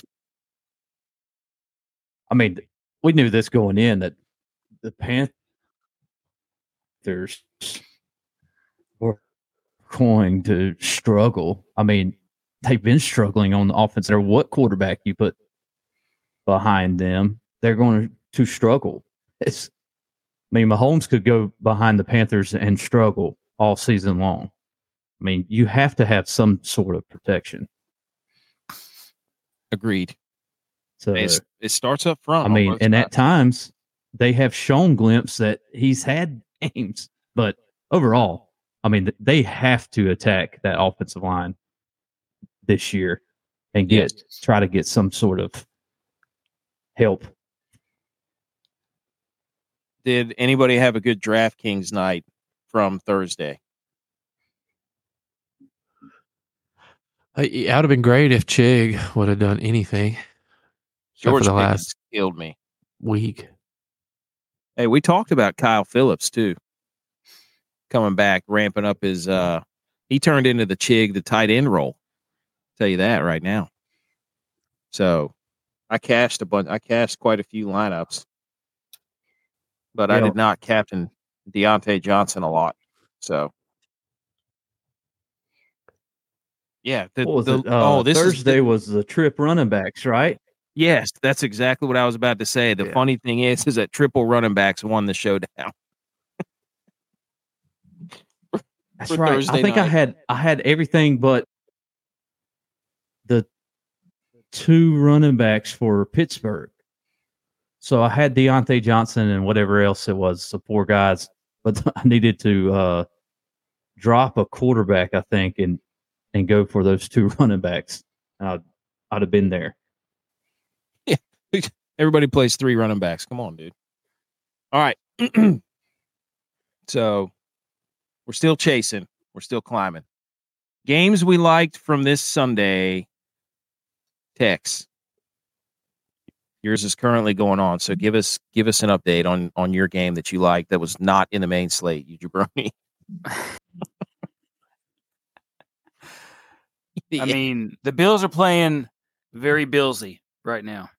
I mean, we knew this going in that the Panthers were going to struggle. I mean, they've been struggling on the offense. There, what quarterback you put behind them, they're going to struggle. It's, I mean, Mahomes could go behind the Panthers and struggle all season long. I mean, you have to have some sort of protection. Agreed. So it's, it starts up front. I mean, and at times they have shown glimpses that he's had games, but overall, I mean, they have to attack that offensive line this year and get yes. try to get some sort of help. Did anybody have a good DraftKings night from Thursday? It would have been great if Chig would have done anything. George the last killed me week. Hey, we talked about Kyle Phillips too. Coming back, ramping up his. Uh, he turned into the Chig, the tight end role. I'll tell you that right now. So, I cashed a bunch. I cashed quite a few lineups. But yeah. I did not captain Diontae Johnson a lot. So, yeah. The, the, uh, oh, this Thursday the, was the trip running backs, right? Yes, that's exactly what I was about to say. The yeah. funny thing is, is that triple running backs won the showdown. for, that's for right. Thursday I think night. I had I had everything but the two running backs for Pittsburgh. So I had Diontae Johnson and whatever else it was, so four guys. But I needed to uh, drop a quarterback, I think, and and go for those two running backs. And I'd, I'd have been there. Yeah, everybody plays three running backs. Come on, dude. All right. So we're still chasing. We're still climbing. Games we liked from this Sunday. Tex, yours is currently going on, so give us give us an update on on your game that you liked that was not in the main slate, you jabroni. I mean, the Bills are playing very Billsy right now.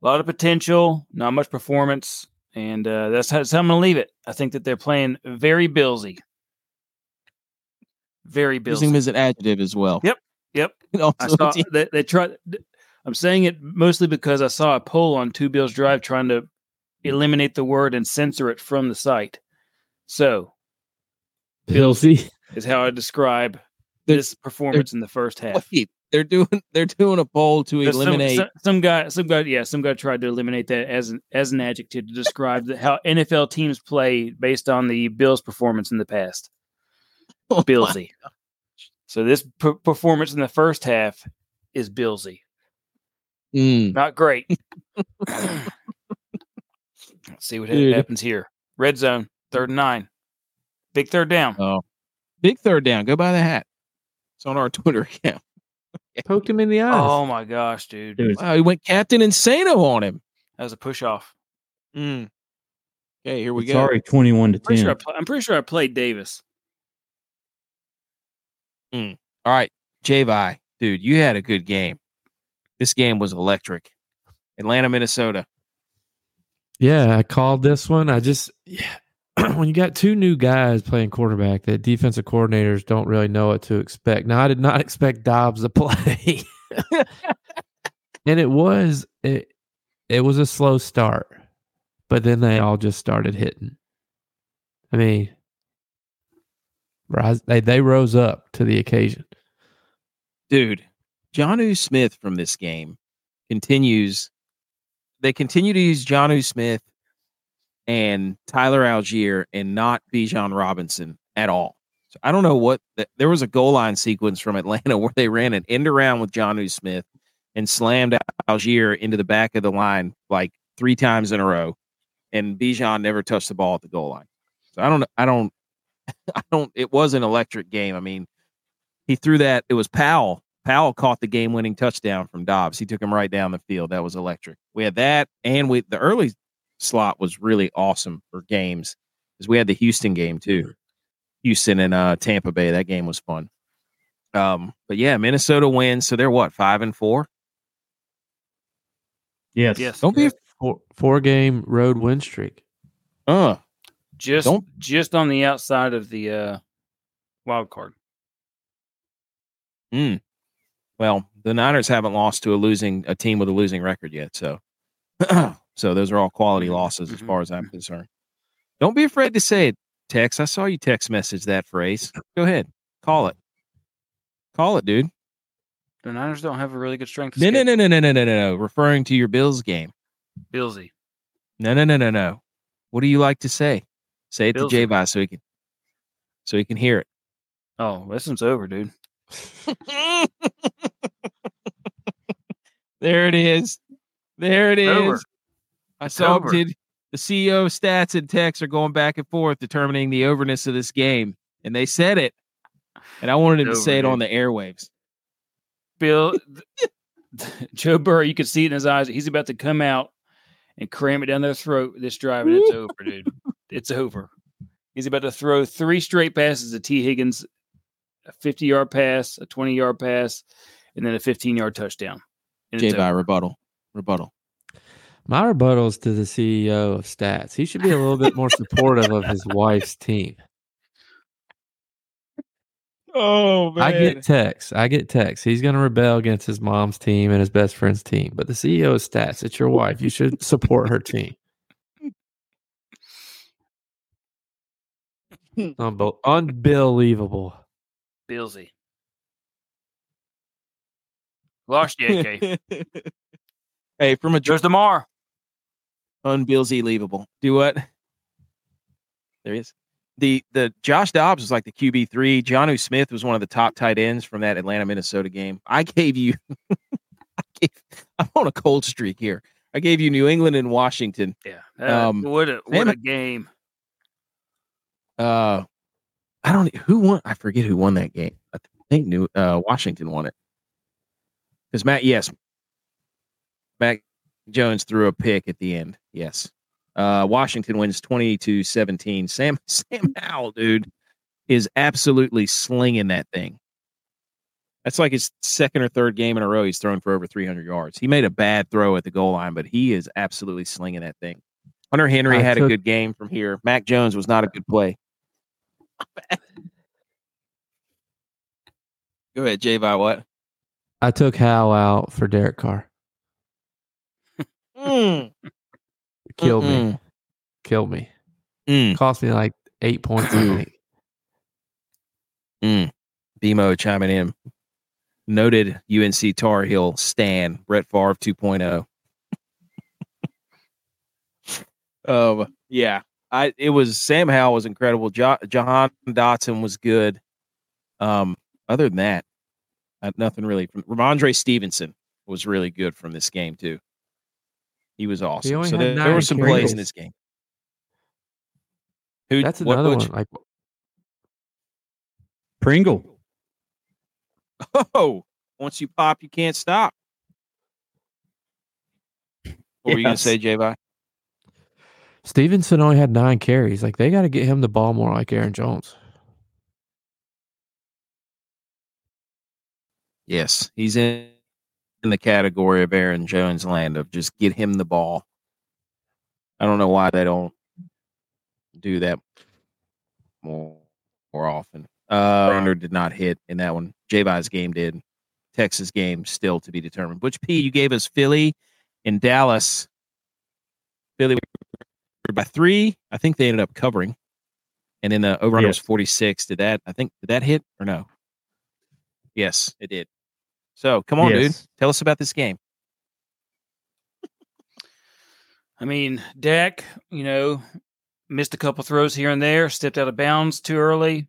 A lot of potential, not much performance, and uh, that's how, that's how I'm going to leave it. I think that they're playing very Billsy. Very Billsy. Using him as an adjective as well. Yep, yep. I saw they, they tried. I'm saying it mostly because I saw a poll on Two Bills Drive trying to eliminate the word and censor it from the site. So, Billsy is how I describe this performance in the first half. Wait, they're doing they're doing a poll to There's eliminate some, some, some guy. Some guy, yeah, some guy tried to eliminate that as an as an adjective to describe the, how N F L teams play based on the Bills' performance in the past. Oh, Billsy. So this p- performance in the first half is Billsy. Mm. Not great. Let's see what Dude. happens here. Red zone, third and nine. Big third down. Oh, big third down. Go buy the hat. It's on our Twitter account. Poked him in the eyes. Oh my gosh, dude! dude. Wow, he went Captain Insano on him. That was a push off. Mm. Okay, here we it's go. Sorry, twenty-one to I'm ten. Sure pl- I'm pretty sure I played Davis. Mm. All right, J-Vi, dude, you had a good game. This game was electric. Atlanta, Minnesota. Yeah, I called this one. I just, yeah. When you got two new guys playing quarterback, that defensive coordinators don't really know what to expect. Now, I did not expect Dobbs to play. And it was, it, it was a slow start, but then they all just started hitting. I mean, rise, they, they rose up to the occasion. Dude. Jonnu Smith from this game continues. They continue to use Jonnu Smith and Tyler Algier and not Bijan Robinson at all. So I don't know what the, there was a goal line sequence from Atlanta where they ran an end around with Jonnu Smith and slammed Algier into the back of the line like three times in a row, and Bijan never touched the ball at the goal line. So I don't. I don't. I don't. It was an electric game. I mean, he threw that. It was Powell. Powell caught the game-winning touchdown from Dobbs. He took him right down the field. That was electric. We had that, and we the early slot was really awesome for games, because we had the Houston game too, Houston and uh, Tampa Bay. That game was fun. Um, but yeah, Minnesota wins. So they're what, five and four? Yes. yes. Don't be a four, four-game road win streak. Uh just don't. just on the outside of the uh, wild card. Hmm. Well, the Niners haven't lost to a losing a team with a losing record yet, so so those are all quality losses as far as I'm concerned. Don't be afraid to say it, Tex. I saw you text message that phrase. Go ahead, call it, call it, dude. The Niners don't have a really good strength. No, no, no, no, no, no, no, no. Referring to your Bills game, Billsy. No, no, no, no, no. What do you like to say? Say it Billsy. To J-Vi so he can so he can hear it. Oh, this one's over, dude. There it is. There it is. Over. I saw did the C E O stats and Tex are going back and forth determining the overness of this game. And they said it. And I wanted him to over, say it dude. On the airwaves. Bill, Joe Burrow, you could see it in his eyes. He's about to come out and cram it down their throat this drive, and it's over, dude. It's over. He's about to throw three straight passes to Tee Higgins, a fifty-yard pass, a twenty-yard pass, and then a fifteen-yard touchdown. J-Vi, rebuttal. Rebuttal. My rebuttal is to the C E O of stats. He should be a little bit more supportive of his wife's team. Oh, man. I get texts. I get texts. He's going to rebel against his mom's team and his best friend's team. But the C E O of stats, it's your wife. You should support her team. Unbe- unbelievable. Billsy. Lost J K. Hey, from a there's Damar. Unbelievable. Do what? There he is. The the Josh Dobbs was like the Q B three. Jonnu Smith was one of the top tight ends from that Atlanta Minnesota game. I gave you I gave, I'm on a cold streak here. I gave you New England and Washington. Yeah. Uh, um, what a what a game. Uh I don't who won I forget who won that game. I think New uh, Washington won it. Because Mac yes. Mac Jones threw a pick at the end. Yes. Uh, Washington wins twenty-two seventeen. Sam Sam Howell, dude, is absolutely slinging that thing. That's like his second or third game in a row he's thrown for over three hundred yards. He made a bad throw at the goal line, but he is absolutely slinging that thing. Hunter Henry I had took, a good game from here. Mac Jones was not a good play. Go ahead, Jay, by what? I took Howell out for Derek Carr. Mm. Kill Mm-mm. me. Kill me. Mm. Cost me like eight points, I think. Mm. B-Mo chiming in. Noted U N C Tar Heel stan, Brett Favre two point oh. um, yeah. I it was Sam Howell was incredible. Jo- Jahan Dotson was good. Um, other than that, I, nothing really. From Ramondre Stevenson was really good from this game too. He was awesome. So there, there were some carries. plays in this game. Who, That's what, another which, one. Like, Pringle. Oh, once you pop, you can't stop. What yes. were you going to say, J-Vi? Stevenson only had nine carries. Like, they got to get him the ball more like Aaron Jones. Yes, he's in. in the category of Aaron Jones land of just get him the ball. I don't know why they don't do that more, more often. Uh, Browner did not hit in that one. J-Vi's game did. Texas game still to be determined. Butch P, you gave us Philly and Dallas. Philly by three. I think they ended up covering. And then the over-under yes. was forty-six. Did that, I think, did that hit or no? Yes, it did. So, come on, yes. dude. Tell us about this game. I mean, Dak, you know, missed a couple throws here and there, stepped out of bounds too early,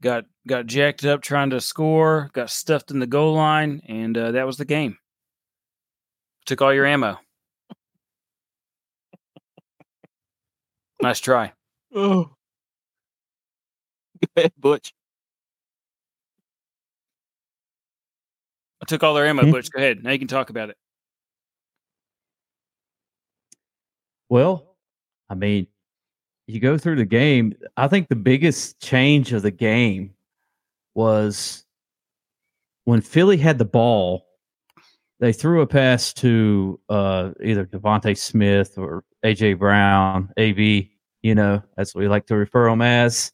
got got jacked up trying to score, got stuffed in the goal line, and uh, that was the game. Took all your ammo. Nice try. Oh. Go ahead, Butch. I took all their ammo, Butch. Go ahead. Now you can talk about it. Well, I mean, you go through the game. I think the biggest change of the game was when Philly had the ball, they threw a pass to uh, either Devontae Smith or A J Brown, A B, you know, that's what we like to refer them as.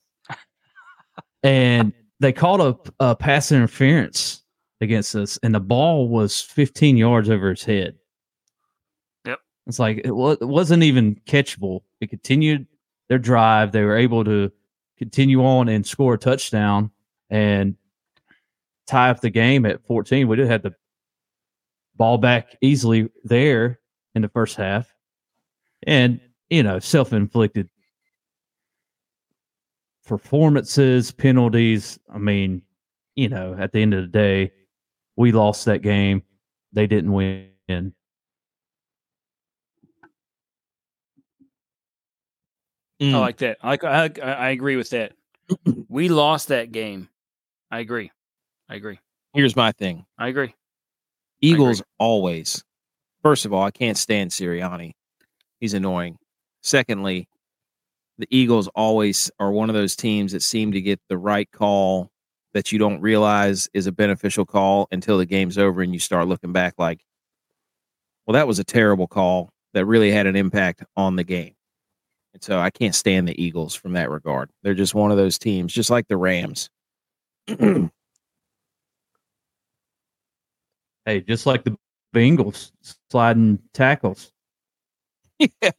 And they called a, a pass interference against us, and the ball was fifteen yards over his head. Yep. It's like, it, w- it wasn't even catchable. It continued their drive. They were able to continue on and score a touchdown and tie up the game at fourteen. We did have the ball back easily there in the first half. And, you know, self-inflicted performances, penalties. I mean, you know, at the end of the day, we lost that game. They didn't win. Mm. I like that. I, like, I I agree with that. We lost that game. I agree. I agree. Here's my thing. I agree. Eagles I agree. always. First of all, I can't stand Sirianni. He's annoying. Secondly, the Eagles always are one of those teams that seem to get the right call that you don't realize is a beneficial call until the game's over and you start looking back like, well, that was a terrible call that really had an impact on the game. And so I can't stand the Eagles from that regard. They're just one of those teams, just like the Rams. Hey, just like the Bengals, sliding tackles. Yeah.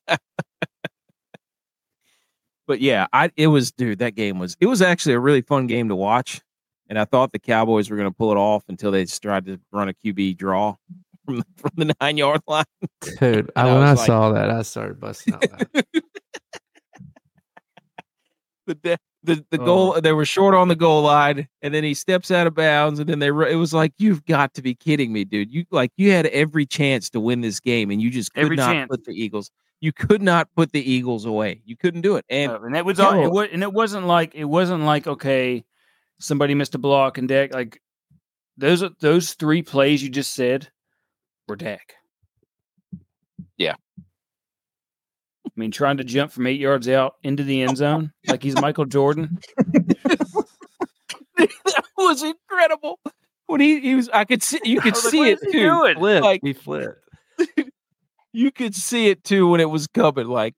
But yeah, I it was, dude, that game was, it was actually a really fun game to watch. And I thought the Cowboys were going to pull it off until they tried to run a Q B draw from the, from the nine yard line. Dude, I, when I, I like, saw that, I started busting out laughing. the the the oh. goal they were short on the goal line, and then he steps out of bounds, and then they it was like, you've got to be kidding me, dude! You like you had every chance to win this game, and you just could every not chance. put the Eagles. You could not put the Eagles away. You couldn't do it, and no, and that was you know, all. It, and it wasn't like it wasn't like okay. Somebody missed a block, and Dak, like those those three plays you just said were Dak. Yeah. I mean, trying to jump from eight yards out into the end zone like he's Michael Jordan. That was incredible. When he, he was, I could see you could see like, it too. He flipped. Like he flipped. You could see it too when it was coming. Like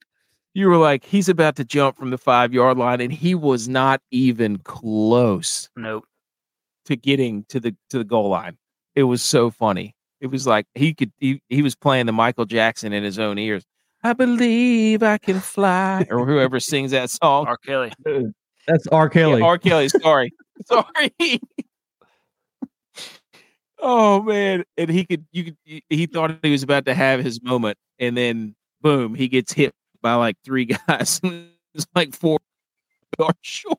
you were like, he's about to jump from the five yard line, and he was not even close. Nope. To getting to the to the goal line. It was so funny. It was like he could. He, he was playing the Michael Jackson in his own ears. I believe I can fly, or whoever sings that song. R. Kelly. That's R. Kelly. Yeah, R. Kelly. Sorry, sorry. Oh man! And he could. You could. He thought he was about to have his moment, and then boom, he gets hit by like three guys. It's like four yards short.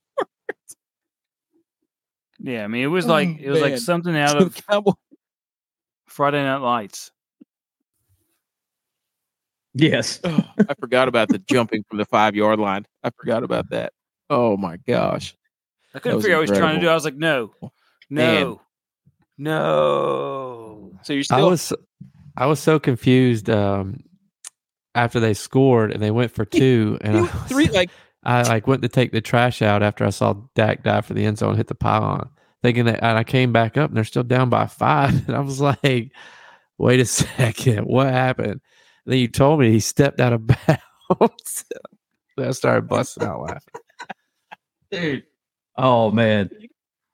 Yeah, I mean, it was like oh, it was man. like something out of Cowboy. Friday Night Lights. Yes. Oh, I forgot about the jumping from the five yard line. I forgot about that. Oh my gosh. I couldn't figure out what he was trying to do. I was like, no, no, Man. no. So you're still. I was, I was so confused um, after they scored and they went for two. And I, was, three, like, I like went to take the trash out after I saw Dak dive for the end zone and hit the pylon, thinking that, and I came back up and they're still down by five. And I was like, wait a second, what happened? Then you told me he stepped out of bounds. I started busting out laughing. Dude. Oh, man.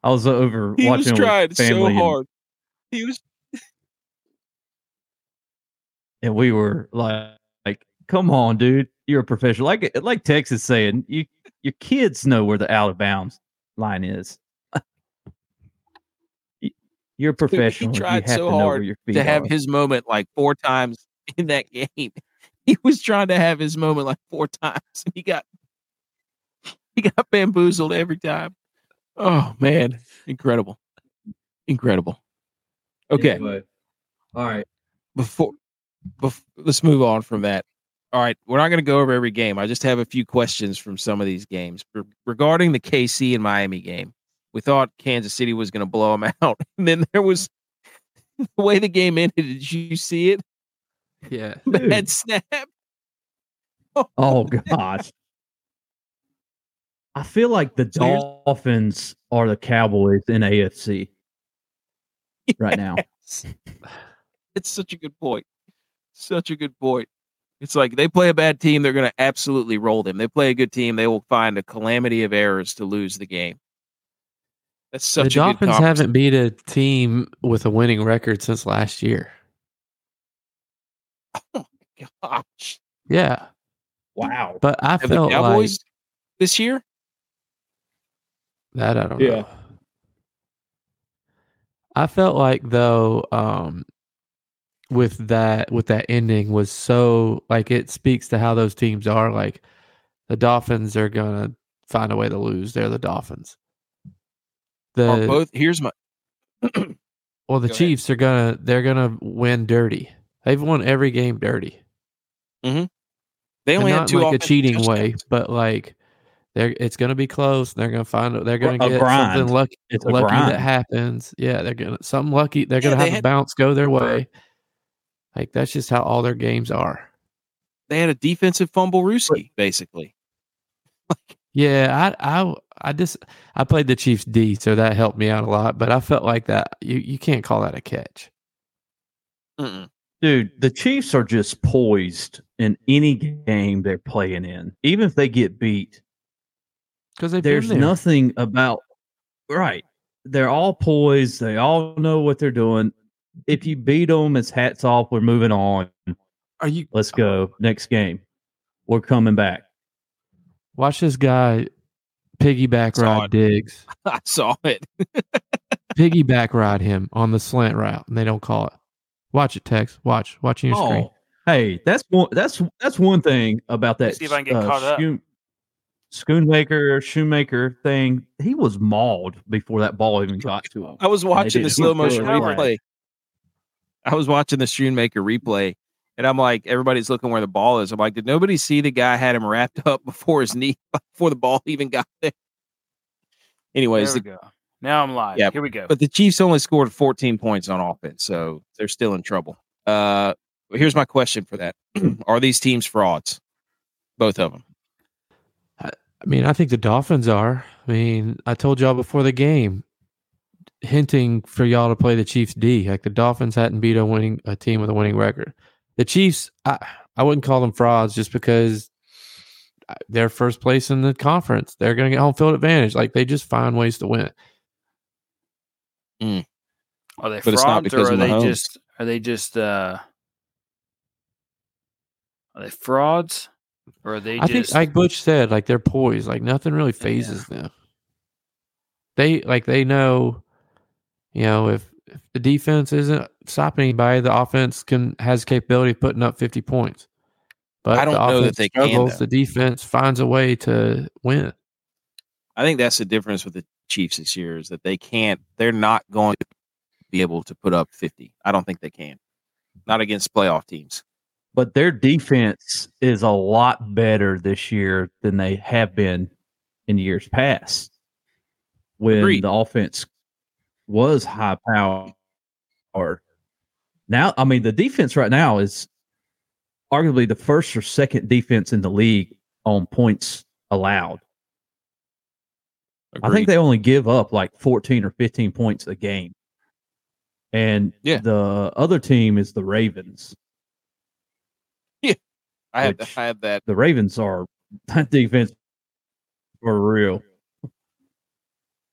I was over he watching was trying family so hard. And, he was. And we were like, like, come on, dude. You're a professional. Like like Tex is saying, you, your kids know where the out of bounds line is. You're a professional. Dude, he tried you so hard to, to have his moment like four times. In that game, he was trying to have his moment like four times, and he got he got bamboozled every time. Oh man, incredible, incredible. Okay, anyway. All right. Before, before, let's move on from that. All right, we're not going to go over every game. I just have a few questions from some of these games Re- regarding the K C and Miami game. We thought Kansas City was going to blow them out, and then there was the way the game ended. Did you see it? Yeah. Dude. Bad snap. Oh, oh gosh. I feel like the Dolphins are the Cowboys in A F C yes. right now. It's such a good point. Such a good point. It's like they play a bad team, they're going to absolutely roll them. They play a good team, they will find a calamity of errors to lose the game. That's such the a Dolphins good conference. Haven't beat a team with a winning record since last year. Oh my gosh. Yeah. Wow. But I Have felt the Cowboys like this year? That I don't yeah. know. I felt like though, um, with that with that ending was so like it speaks to how those teams are. Like the Dolphins are gonna find a way to lose. They're the Dolphins. The are both here's my well the Go Chiefs ahead. are gonna they're gonna win dirty. They've won every game dirty. Mm-hmm. They only had two like a cheating touchdowns. way, but like they're it's going to be close. They're going to find it. They're going to get grind. something lucky. It's lucky grind. that happens. Yeah, they're going to something lucky. They're yeah, going to have had, a bounce go their way. Like that's just how all their games are. They had a defensive fumble Rooski, basically. yeah, I, I I just I played the Chiefs D, so that helped me out a lot. But I felt like that you you can't call that a catch. Mm-mm. Dude, the Chiefs are just poised in any game they're playing in, even if they get beat. Because there's there. nothing about right. They're all poised. They all know what they're doing. If you beat them, it's hats off. We're moving on. Are you? Let's go next game. We're coming back. Watch this guy Piggyback ride Diggs. I saw it. Piggyback ride him on the slant route, and they don't call it. Watch it, Tex. Watch. Watch your oh, screen. Hey, that's one. That's that's one thing about that. See if I can get uh, caught shoot, up. Schoonmaker, Shoemaker thing. He was mauled before that ball even got to him. I was watching the slow motion replay. I was watching the Shoemaker replay, and I'm like, everybody's looking where the ball is. I'm like, did nobody see the guy had him wrapped up before his knee, before the ball even got there? Anyways, there we the, go. Now I'm live. Yeah, here we go. But the Chiefs only scored fourteen points on offense, so they're still in trouble. Uh, here's my question for that: are these teams frauds? Both of them. I, I mean, I think the Dolphins are. I mean, I told y'all before the game, hinting for y'all to play the Chiefs D. Like the Dolphins hadn't beat a winning a team with a winning record. The Chiefs, I, I wouldn't call them frauds just because they're first place in the conference. They're going to get home field advantage. Like they just find ways to win. Mm. Are they but frauds or are they homes. just are they just uh, are they frauds or are they? I just... think like Butch said, like they're poised. Like nothing really phases yeah. them. They like they know. You know, if, if the defense isn't stopping anybody, the offense can has capability of putting up fifty points. But I don't the know that they struggles, can. Though. The defense finds a way to win. I think that's the difference with the Chiefs this year is that they can't. They're not going to be able to put up fifty. I don't think they can. Not against playoff teams. But their defense is a lot better this year than they have been in years past. When Agreed. The offense. Was high power or now. I mean, the defense right now is arguably the first or second defense in the league on points allowed. Agreed. I think they only give up like fourteen or fifteen points a game. And yeah. the other team is the Ravens. Yeah. I have, I have that. The Ravens are that defense for real.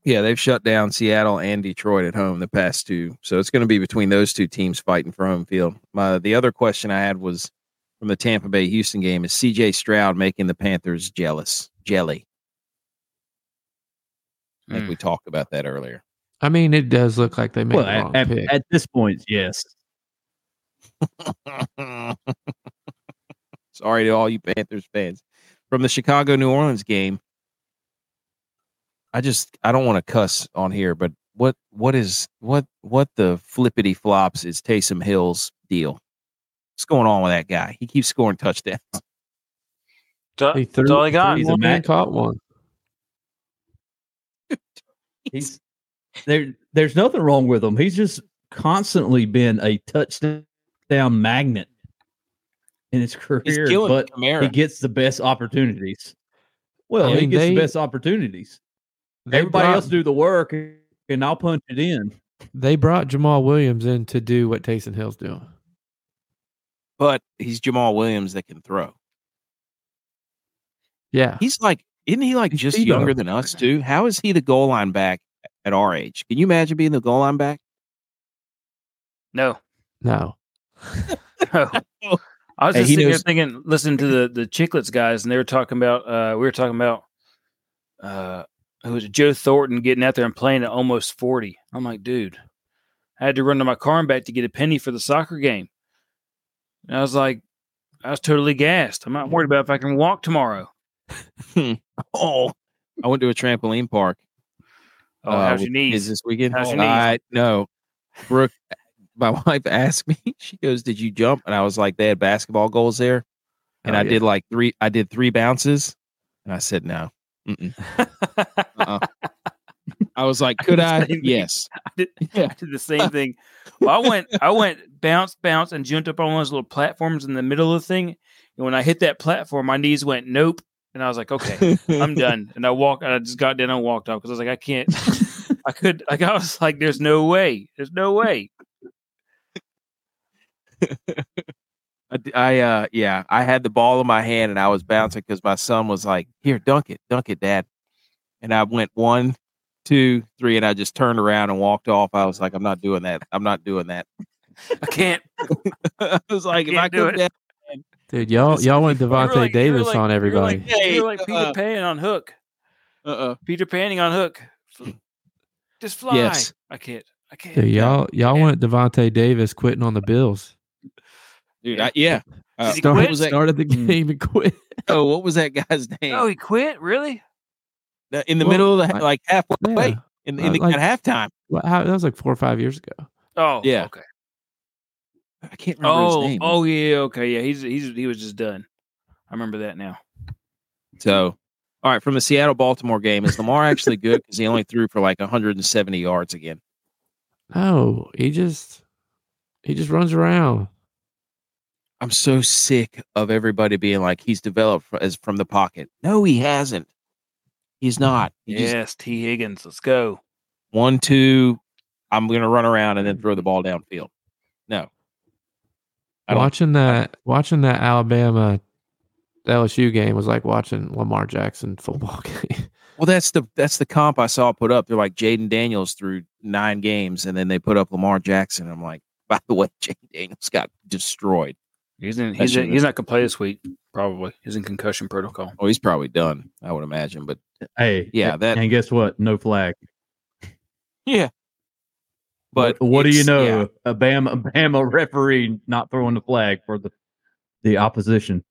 Yeah, they've shut down Seattle and Detroit at home the past two. So it's going to be between those two teams fighting for home field. Uh, the other question I had was from the Tampa Bay-Houston game, is C J Stroud making the Panthers jealous? Jelly. I think mm. we talked about that earlier. I mean, it does look like they made well, the wrong at, pick. At this point, yes. Sorry to all you Panthers fans. From the Chicago-New Orleans game, I just I don't want to cuss on here, but what what is what what the flippity flops is Taysom Hill's deal? What's going on with that guy? He keeps scoring touchdowns. He threw, that's all he got. He's a man caught one. He's there. There's nothing wrong with him. He's just constantly been a touchdown magnet in his career, but Kamara. He gets the best opportunities. Well, I mean, he gets they, the best opportunities. They Everybody brought, else do the work, and I'll punch it in. They brought Jamal Williams in to do what Taysom Hill's doing. But he's Jamal Williams that can throw. Yeah. He's like, isn't he like just he younger than us, too? How is he the goal line back at our age? Can you imagine being the goal line back? No. No. no. I was just hey, sitting knows- there thinking, listening to the, the Chicklets guys, and they were talking about, uh, we were talking about, uh, it was Joe Thornton getting out there and playing at almost forty. I'm like, dude, I had to run to my car and back to get a penny for the soccer game. And I was like, I was totally gassed. I'm not worried about if I can walk tomorrow. oh, I went to a trampoline park. Oh, uh, how's your knees? Is this weekend? How's your knees? I, no. Brooke, my wife asked me, she goes, did you jump? And I was like, they had basketball goals there. And oh, I yeah. did like three, I did three bounces. And I said, no. uh-uh. I was like, could I? I yes. I did, yeah. I did the same thing. Well, I went, I went bounce, bounce, and jumped up on one of those little platforms in the middle of the thing. And when I hit that platform, my knees went, nope. And I was like, okay, I'm done. And I walked, and I just got down and walked off because I was like, I can't, I could, like, I was like, there's no way. There's no way. I, I uh yeah, I had the ball in my hand and I was bouncing because my son was like, "Here, dunk it, dunk it, Dad." And I went one, two, three, and I just turned around and walked off. I was like, "I'm not doing that. I'm not doing that. I can't." I was like, I "If I could, Dad, dude, y'all y'all went Devontae like, Davis like, on everybody. You were like, yeah, you were like Peter uh, Pan on Hook." Uh-uh. Peter Panning on hook. Just fly. Yes. I can't. I can't. Dude, y'all y'all yeah. want Devontae Davis quitting on the Bills. Dude, I, yeah. Uh, start, what was that? Started the game and quit. Oh, what was that guy's name? Oh, he quit? Really? The, in the well, middle of the, like halfway. Yeah. In, in the, like, at halftime. Well, how, that was like four or five years ago. Oh, yeah. Okay. I can't remember oh, his name. Oh, yeah. Okay. Yeah. He's, he's, he was just done. I remember that now. So, all right. From the Seattle-Baltimore game, is Lamar actually good? Because he only threw for like one hundred seventy yards again. No, he just, he just runs around. I'm so sick of everybody being like, he's developed as from the pocket. No, he hasn't. He's not. He yes, just, Tee Higgins. Let's go. One, two. I'm going to run around and then throw the ball downfield. No. Watching that, watching that Alabama L S U game was like watching Lamar Jackson football game. Well, that's the that's the comp I saw put up. They're like Jaden Daniels through nine games, and then they put up Lamar Jackson. I'm like, by the way, Jaden Daniels got destroyed. He's in. He's, in, he's not going to play this week. Probably he's in concussion protocol. Oh, he's probably done. I would imagine. But hey, yeah, that and guess what? No flag. Yeah. But what do you know? Yeah. A Bama, Bama referee not throwing the flag for the the opposition.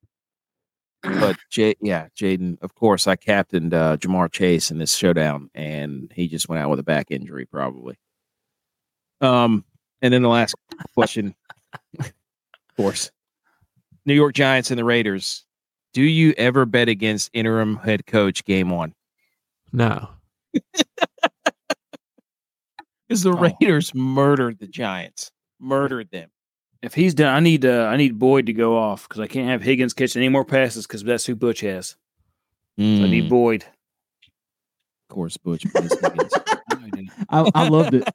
But J- yeah, Jaden. Of course, I captained uh, Jamar Chase in this showdown, and he just went out with a back injury, probably. Um, and then the last question, of course, New York Giants and the Raiders. Do you ever bet against interim head coach game one? No. Because the Raiders oh. murdered the Giants, murdered them. If he's done, I need uh, I need Boyd to go off because I can't have Higgins catching any more passes because that's who Butch has. Mm. So I need Boyd. Of course, Butch. Higgins. I, I loved it.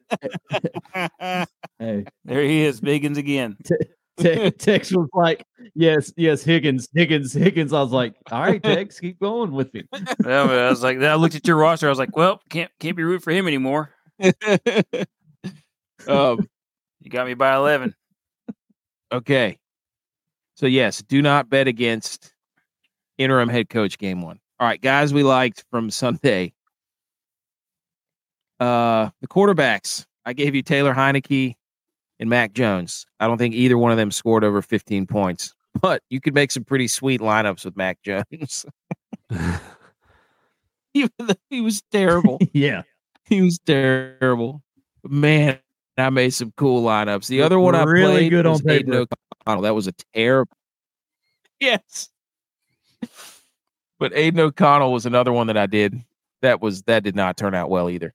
Hey, there he is, Higgins again. T- t- Tex was like, "Yes, yes, Higgins, Higgins, Higgins." I was like, "All right, Tex, keep going with me." Yeah, I was like, I looked at your roster. I was like, "Well, can't can't be root for him anymore." um, you got me by eleven. Okay. So, yes, do not bet against interim head coach game one. All right, guys we liked from Sunday. Uh, the quarterbacks. I gave you Taylor Heineke and Mac Jones. I don't think either one of them scored over fifteen points. But you could make some pretty sweet lineups with Mac Jones. Even though he was terrible. Yeah. He was terrible. Man, I made some cool lineups. The other one I really played good was on paper. O'Connell. That was a terrible. Yes. But Aiden O'Connell was another one that I did. That was that did not turn out well either.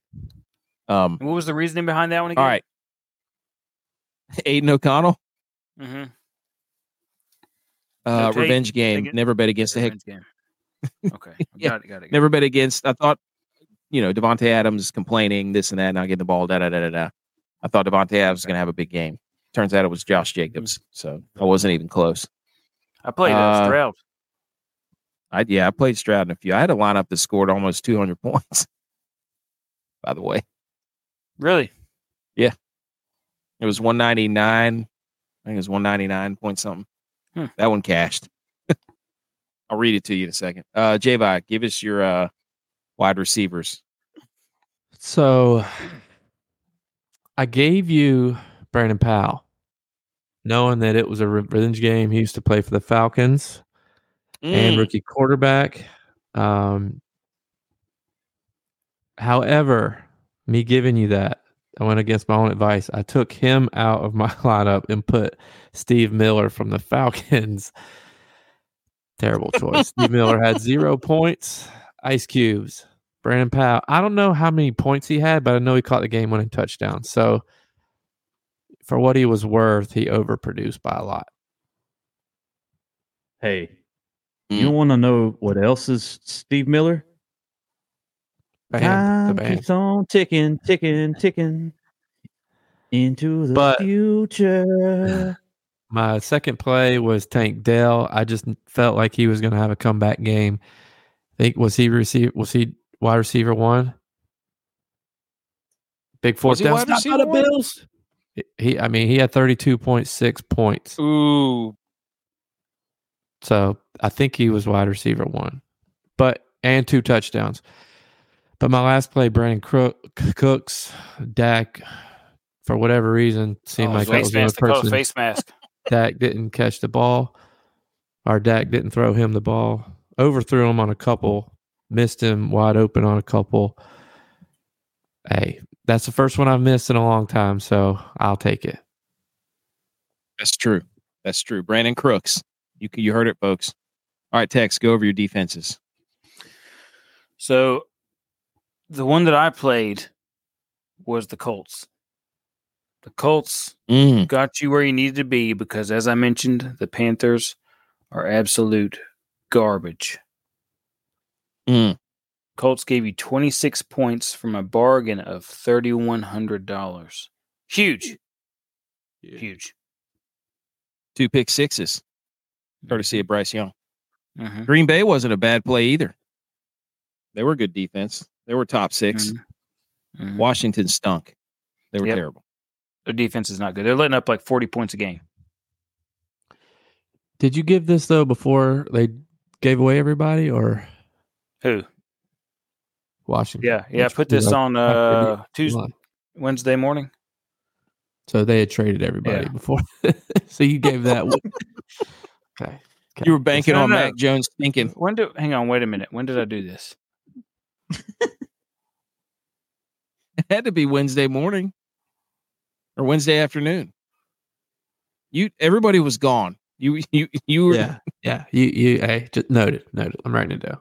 Um, what was the reasoning behind that one again? All right. Aiden O'Connell. Mm-hmm. Uh, so revenge game. Never bet against the head. Game. Okay. yeah. Got it, got it, got it. Never bet against. I thought. You know, Devontae Adams complaining, this and that, not getting the ball, da da da da da. I thought Devontae Adams was going to have a big game. Turns out it was Josh Jacobs, so I wasn't even close. I played uh, Stroud. I yeah, I played Stroud in a few. I had a lineup that scored almost two hundred points. By the way, really? Yeah, it was one ninety-nine. I think it was one ninety-nine point something. Hmm. That one cashed. I'll read it to you in a second. Uh, J-Vi, give us your. Uh, Wide receivers. So I gave you Brandon Powell, knowing that it was a revenge game. He used to play for the Falcons mm. and rookie quarterback. Um, however, me giving you that, I went against my own advice. I took him out of my lineup and put Steve Miller from the Falcons. Terrible choice. Steve Miller had zero points. Ice Cubes, Brandon Powell. I don't know how many points he had, but I know he caught the game-winning touchdown. So, for what he was worth, he overproduced by a lot. Hey, mm. you want to know what else is Steve Miller? Bam, Time keeps on ticking, ticking, ticking into the but future. My second play was Tank Dell. I just felt like he was going to have a comeback game. Think was he receive was he wide receiver one? Big fourth down. Wide receiver the Bills. He I mean he had thirty-two point six points. Ooh. So I think he was wide receiver one. But and two touchdowns. But my last play, Brandon Crook, Cooks, Dak, for whatever reason, seemed oh, like that was the person. Face mask. Dak didn't catch the ball, or Dak didn't throw him the ball. Overthrew him on a couple. Missed him wide open on a couple. Hey, that's the first one I've missed in a long time, so I'll take it. That's true. That's true. Brandon Crooks. You you heard it, folks. All right, Tex, go over your defenses. So the one that I played was the Colts. The Colts mm. got you where you needed to be because, as I mentioned, the Panthers are absolute garbage. Mm. Colts gave you twenty-six points from a bargain of three thousand one hundred dollars. Huge. Yeah. Huge. Two pick sixes, courtesy of Bryce Young. Mm-hmm. Green Bay wasn't a bad play either. They were good defense. They were top six. Mm-hmm. Mm-hmm. Washington stunk. They were yep. terrible. Their defense is not good. They're letting up like forty points a game. Did you give this, though, before they gave away everybody, or? Who? Washington. Yeah, yeah. I put this on uh, Tuesday, Wednesday morning. So they had traded everybody yeah. before. So you gave that one. Okay. You were banking no, on no. Mac Jones thinking. When do? Hang on, wait a minute. When did I do this? It had to be Wednesday morning or Wednesday afternoon. You everybody was gone. You you you were. Yeah, yeah. You you. Hey, just noted, noted. I'm writing it down.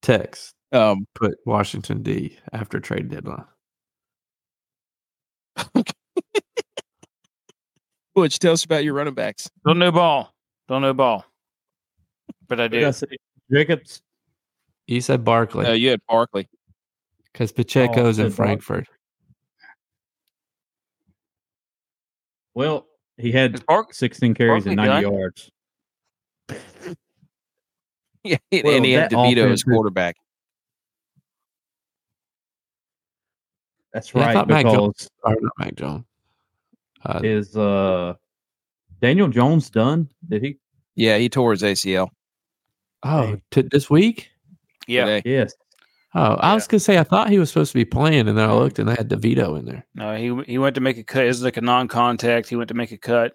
Text. Um, put Washington D after trade deadline. Butch, tell us about your running backs. Don't know ball. Don't know ball. But I do. Jacobs. You said Barkley. No, you had Barkley. Because Pacheco's oh, in Frankfurt. Barkley. Well, he had Bar- sixteen carries Barkley and ninety done? yards. Yeah, and, well, and he had DeVito as quarterback. That's right. Yeah, I because Mac Jones, sorry, not Mac Jones. Uh, is uh, Daniel Jones done? Did he? Yeah, he tore his A C L. Oh, t- this week? Yeah. Today. Yes. Oh, I yeah. was gonna say I thought he was supposed to be playing, and then I looked, and they had DeVito in there. No, he he went to make a cut. It's like a non-contact. He went to make a cut.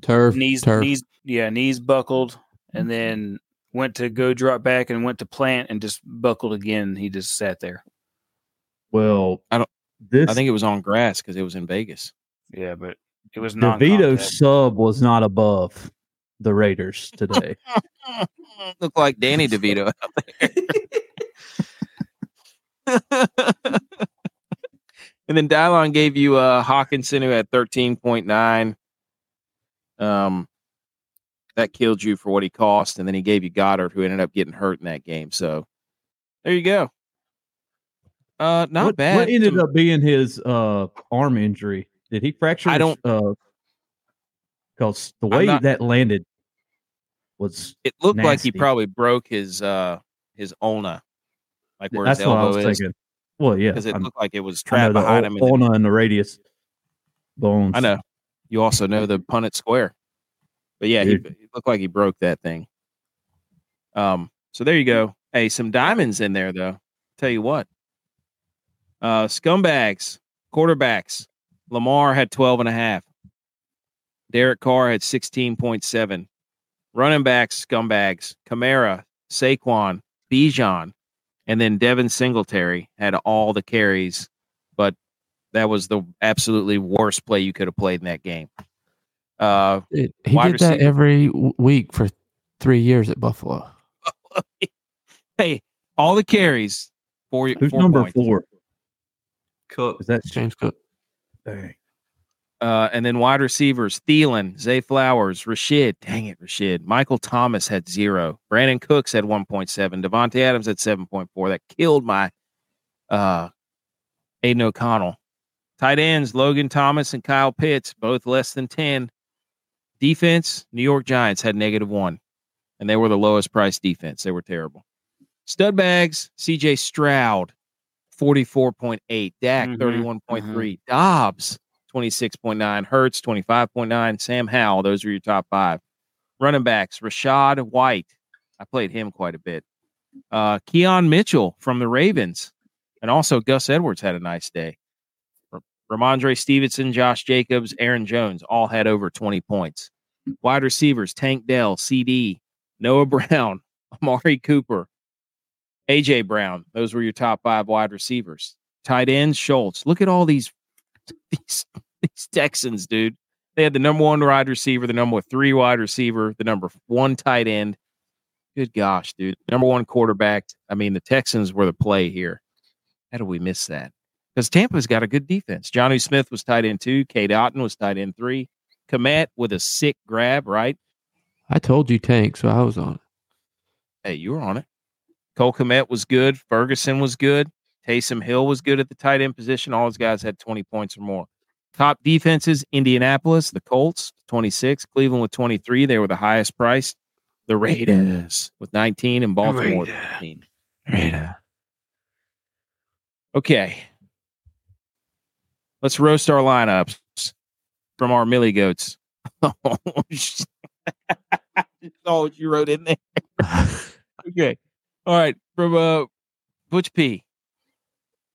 Turf knees, turf. knees, yeah, knees buckled, and then went to go drop back, and went to plant, and just buckled again. He just sat there. Well, I don't. This I think it was on grass because it was in Vegas. Yeah, but it was not. DeVito's sub was not above the Raiders today. Looked like Danny DeVito out there. And then Dylon gave you uh, Hawkinson, who had thirteen point nine. Um, that killed you for what he cost, and then he gave you Goddard, who ended up getting hurt in that game. So there you go. Uh, not what, bad. What ended up being his uh, arm injury? Did he fracture? I don't. Because uh, the way not, that landed was it looked nasty. Like he probably broke his uh, his ulna. Like where that's his elbow what I was is. Thinking. Well, yeah, because it I'm, looked like it was trapped behind him. Ulna and the, the radius bones. I know. You also know the Punnett square, but yeah, he, he looked like he broke that thing. Um. So there you go. Hey, some diamonds in there though. Tell you what. Uh, scumbags, quarterbacks. Lamar had twelve and a half. Derek Carr had sixteen point seven. Running backs, scumbags. Kamara, Saquon, Bijan, and then Devin Singletary had all the carries, but that was the absolutely worst play you could have played in that game. Uh, it, he did receiver. That every week for three years at Buffalo. Hey, all the carries. Four, Who's four number points. four? Cook. Is that James Cook? Dang. Uh, and then wide receivers, Thielen, Zay Flowers, Rashid. Dang it, Rashid. Michael Thomas had zero. Brandon Cooks had one point seven. Devontae Adams had seven point four. That killed my uh, Aiden O'Connell. Tight ends, Logan Thomas and Kyle Pitts, both less than ten. Defense, New York Giants had negative one. And they were the lowest priced defense. They were terrible. Stud bags, C J Stroud. forty-four point eight, Dak mm-hmm. thirty-one point three, mm-hmm. Dobbs twenty-six point nine, Hurts twenty-five point nine, Sam Howell, those are your top five. Running backs, Rashad White, I played him quite a bit, Uh, Keon Mitchell from the Ravens. And also Gus Edwards had a nice day. Ramondre Stevenson, Josh Jacobs, Aaron Jones all had over twenty points. Wide receivers, Tank Dell, C D, Noah Brown, Amari Cooper, A J Brown. Those were your top five wide receivers. Tight ends, Schultz. Look at all these, these, these Texans, dude. They had the number one wide receiver, the number three wide receiver, the number one tight end. Good gosh, dude. Number one quarterback. I mean, the Texans were the play here. How do we miss that? Because Tampa's got a good defense. Jonnu Smith was tight end two. Kate Otten was tight end three. Komet with a sick grab, right? I told you Tank, so I was on it. Hey, you were on it. Cole Komet was good. Ferguson was good. Taysom Hill was good at the tight end position. All his guys had twenty points or more. Top defenses, Indianapolis, the Colts, twenty-six. Cleveland with twenty-three. They were the highest priced. The Raiders with nineteen and Baltimore with fifteen. Raiders. Okay. Let's roast our lineups from our Milly Goats. Oh, shit. I saw what you wrote in there. Okay. All right. From uh, Butch P.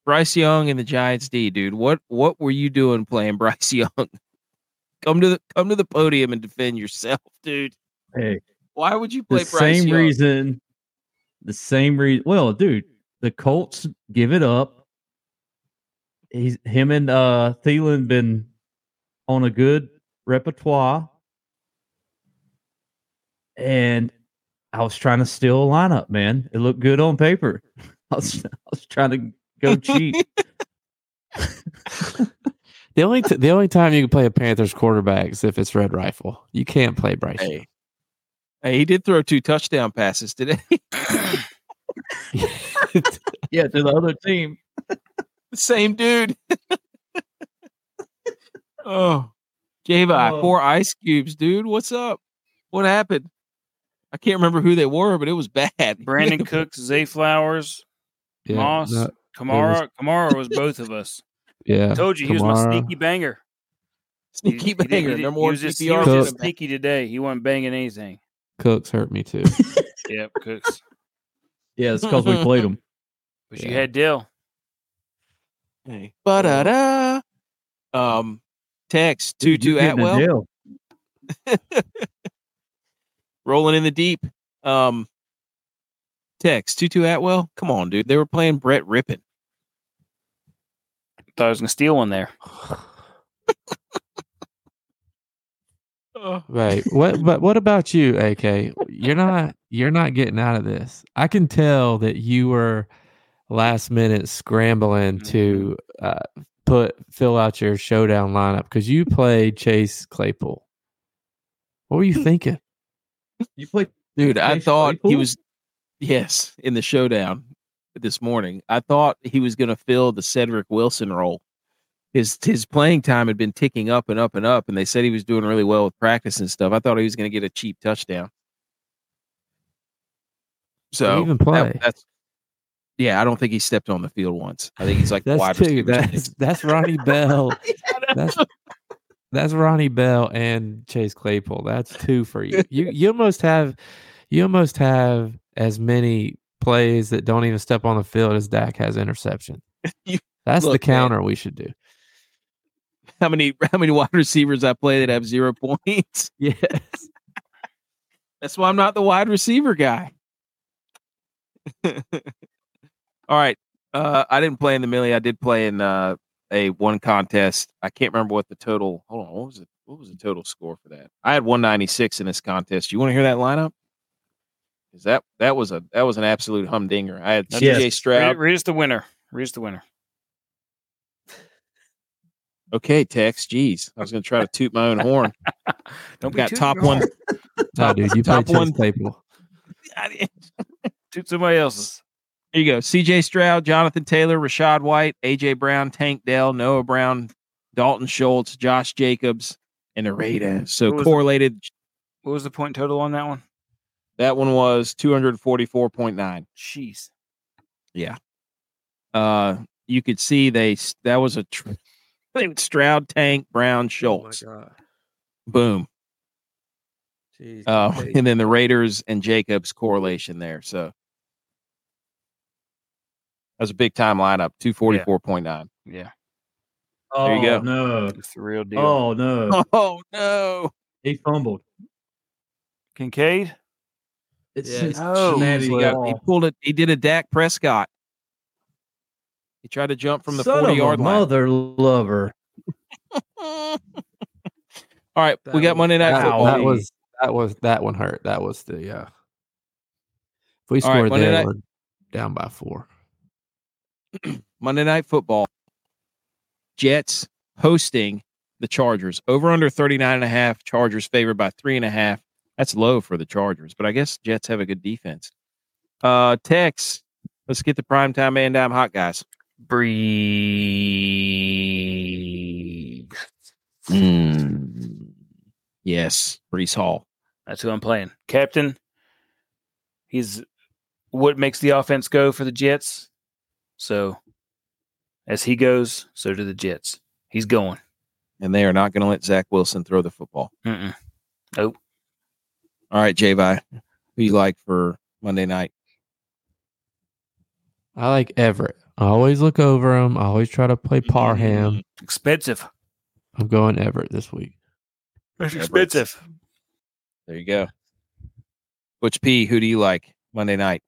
Bryce Young and the Giants D, dude. What what were you doing playing Bryce Young? Come to the come to the podium and defend yourself, dude. Hey. Why would you play the Bryce same Young? Reason? The same reason. Well, dude, the Colts give it up. He's him and uh, Thielen been on a good repertoire, and I was trying to steal a lineup, man. It looked good on paper. I was, I was trying to go cheap. the only t- the only time you can play a Panthers quarterback is if it's Red Rifle. You can't play Bryce. Hey, hey he did throw two touchdown passes today. Yeah, to the other team. Same dude. Oh, J-Vi, oh. Four ice cubes, dude. What's up? What happened? I can't remember who they were, but it was bad. Brandon Cooks, Zay Flowers, yeah, Moss, not, Kamara. Was... Kamara was both of us. Yeah, I told you Kamara. He was my sneaky banger. Sneaky he, banger. He did, number he one was just, he was just sneaky today. He wasn't banging anything. Cooks hurt me too. Yep, Cooks. Yeah, it's because we played him. But yeah. You had Dill. Hey. Ba-da-da. Um, text two two Atwell. Rolling in the deep. Um, text two two Atwell. Come on, dude. They were playing Brett Rippin. I thought I was going to steal one there. Right. What? But what about you, A K? You're not. You're not getting out of this. I can tell that you were last minute scrambling to uh, put fill out your showdown lineup because you played Chase Claypool. What were you thinking? You played, dude. Chase I thought Claypool? He was. Yes, in the showdown this morning, I thought he was going to fill the Cedric Wilson role. His his playing time had been ticking up and up and up, and they said he was doing really well with practice and stuff. I thought he was going to get a cheap touchdown. So even play. That, that's, yeah, I don't think he stepped on the field once. I think he's like that's wide receiver. That's, that's Ronnie Bell. that's that's Ronnie Bell and Chase Claypool. That's two for you. You you almost have you almost have as many plays that don't even step on the field as Dak has interception. you, that's look, the counter man. We should do. How many how many wide receivers I play that have zero points? Yes. That's why I'm not the wide receiver guy. All right. Uh, I didn't play in the Milly. I did play in uh, a one contest. I can't remember what the total. Hold on. What was it? What was the total score for that? I had one ninety-six in this contest. You want to hear that lineup? Is that that was a that was an absolute humdinger. I had yes. C J Stroud. Read us the winner. Read us the winner. Okay, Tex. Jeez, I was going to try to toot my own horn. Don't we got top one. Top, no, dude, you top one table. Toot somebody else's. Here you go. C J Stroud, Jonathan Taylor, Rashad White, A J Brown, Tank Dell, Noah Brown, Dalton Schultz, Josh Jacobs, and the Raiders. So what correlated. The, what was the point total on that one? That one was two hundred forty-four point nine. Jeez. Yeah. Uh, you could see they. That was a. Tr- I think Stroud, Tank, Brown, Schultz. Oh my God. Boom. Jeez, uh, and then the Raiders and Jacobs correlation there. So That's a big-time lineup, two forty-four point nine. Yeah. yeah. Oh, there you go. no. It's the real deal. Oh, no. Oh, no. He fumbled. Kincaid? It's, yeah, it's oh, he, got, he pulled it. He did a Dak Prescott. He tried to jump from the forty-yard line. Mother lover. All right, that we got was, Monday Night wow, Football. That was that was that one hurt. That was the uh, if we scored right, that, we're down by four. Monday Night Football. Jets hosting the Chargers. Over under thirty-nine and a half. Chargers favored by three and a half. That's low for the Chargers, but I guess Jets have a good defense. Uh, Tex, let's get the primetime man dime hot guys. Breeze. Mm. Yes, Brees Hall. That's who I'm playing. Captain, he's what makes the offense go for the Jets. So as he goes, so do the Jets. He's going. And they are not going to let Zach Wilson throw the football. Mm-mm. Nope. All right, J-Vi, who you like for Monday night? I like Everett. I always look over him. I always try to play Parham. Expensive. I'm going Everett this week. That's expensive. There you go. Butch P, who do you like Monday night?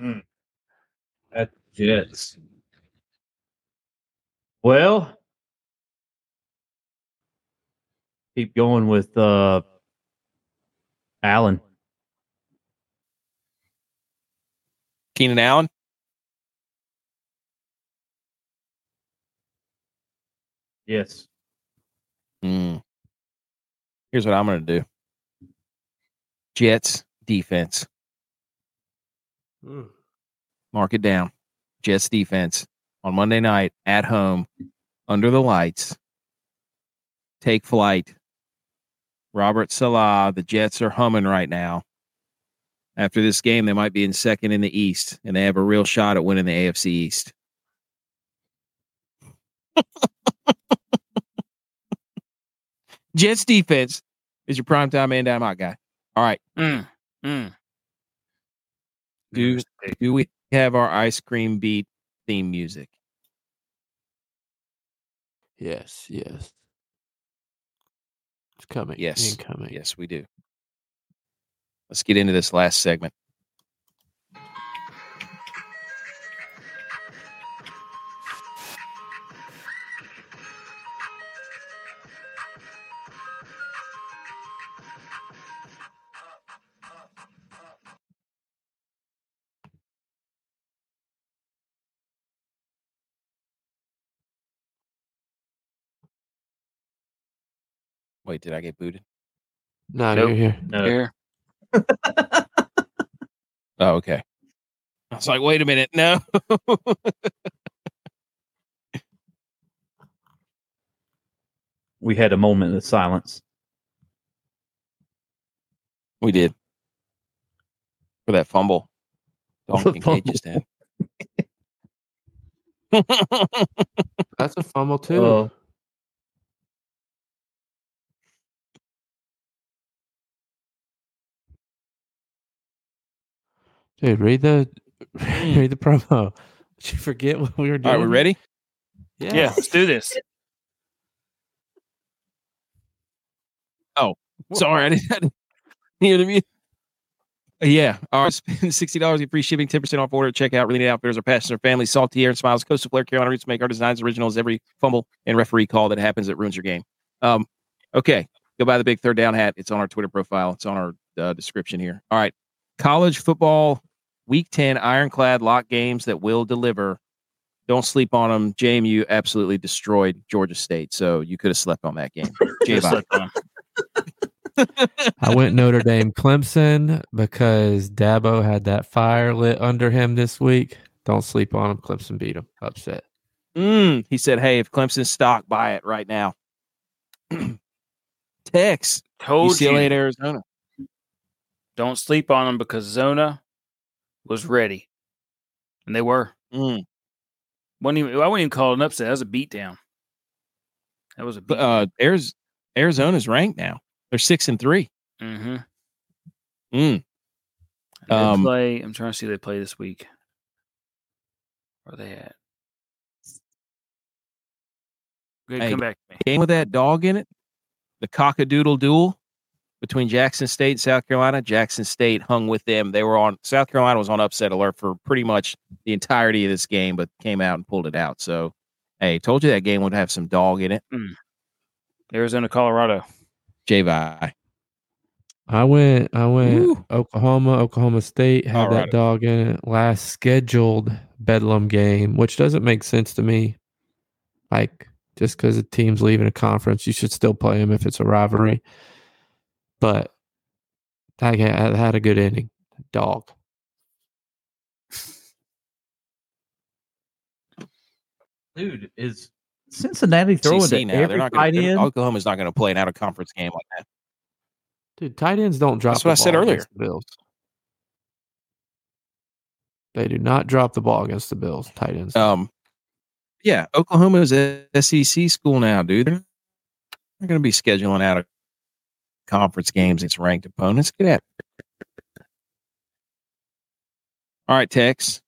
Mm. That's Jets. Well, keep going with uh, Allen. Keenan Allen? Yes. Mm. Here's what I'm going to do. Jets defense. Ooh. Mark it down. Jets defense on Monday night at home under the lights. Take flight. Robert Salah, the Jets are humming right now. After this game, they might be in second in the East, and they have a real shot at winning the A F C East. Jets defense is your primetime man down out guy. All right. Mm, mm. Do, do we have our ice cream beat theme music? Yes, yes. It's coming. Yes. Incoming. Yes, we do. Let's get into this last segment. Wait, did I get booted? No, nope. You're here. No. Here. Oh, okay. I was like, wait a minute. No. We had a moment of silence. We did. For that fumble. Don't think just had. That's a fumble, too. Uh, Dude, read the read the promo. Did you forget what we were doing? Are we ready? Yeah. yeah, let's do this. Oh, sorry, I didn't, I didn't hear the music. Yeah, all right, spend sixty dollars, get free shipping, ten percent off order, check out. Really neat outfitters, our passion, our family, salty air and smiles, coastal flair, Carolina roots, make our designs, originals, every fumble and referee call that happens that ruins your game. Um, okay, go buy the big third down hat. It's on our Twitter profile. It's on our uh, description here. All right. College football week ten ironclad lock games that will deliver. Don't sleep on them. J M U absolutely destroyed Georgia State, so you could have slept on that game. I went Notre Dame Clemson because Dabo had that fire lit under him this week. Don't sleep on him. Clemson beat him. Upset. Mm, he said, hey, if Clemson's stock, buy it right now. Tex, U C L A and Arizona. Don't sleep on them because Zona was ready, and they were. Mm. Wasn't even, I wouldn't even call it an upset. That was a beatdown. That was a beat. Uh, Arizona's ranked now. They're six and three. Mm-hmm. Mm. Um, play, I'm trying to see if they play this week. Where are they at? Good, hey, come back to me. Game with that dog in it. The cock-a-doodle duel between Jackson State and South Carolina. Jackson State hung with them. They were on. South Carolina was on upset alert for pretty much the entirety of this game, but came out and pulled it out. So, hey, told you that game would have some dog in it. Mm. Arizona, Colorado. J V I. I went, I went Ooh. Oklahoma, Oklahoma State had Colorado. That dog in it. Last scheduled Bedlam game, which doesn't make sense to me. Like, just because a team's leaving a conference, you should still play them if it's a rivalry. But I had a good inning. Dog. Dude, is Cincinnati throwing to now. Every not gonna, tight end? Oklahoma's not going to play an out-of-conference game like that. Dude, tight ends don't drop That's the ball. That's what I said earlier. The Bills. They do not drop the ball against the Bills, tight ends. Um, yeah, Oklahoma is an S E C school now, dude. They're not going to be scheduling out of conference games. It's ranked opponents. Get at it. All right, Tex.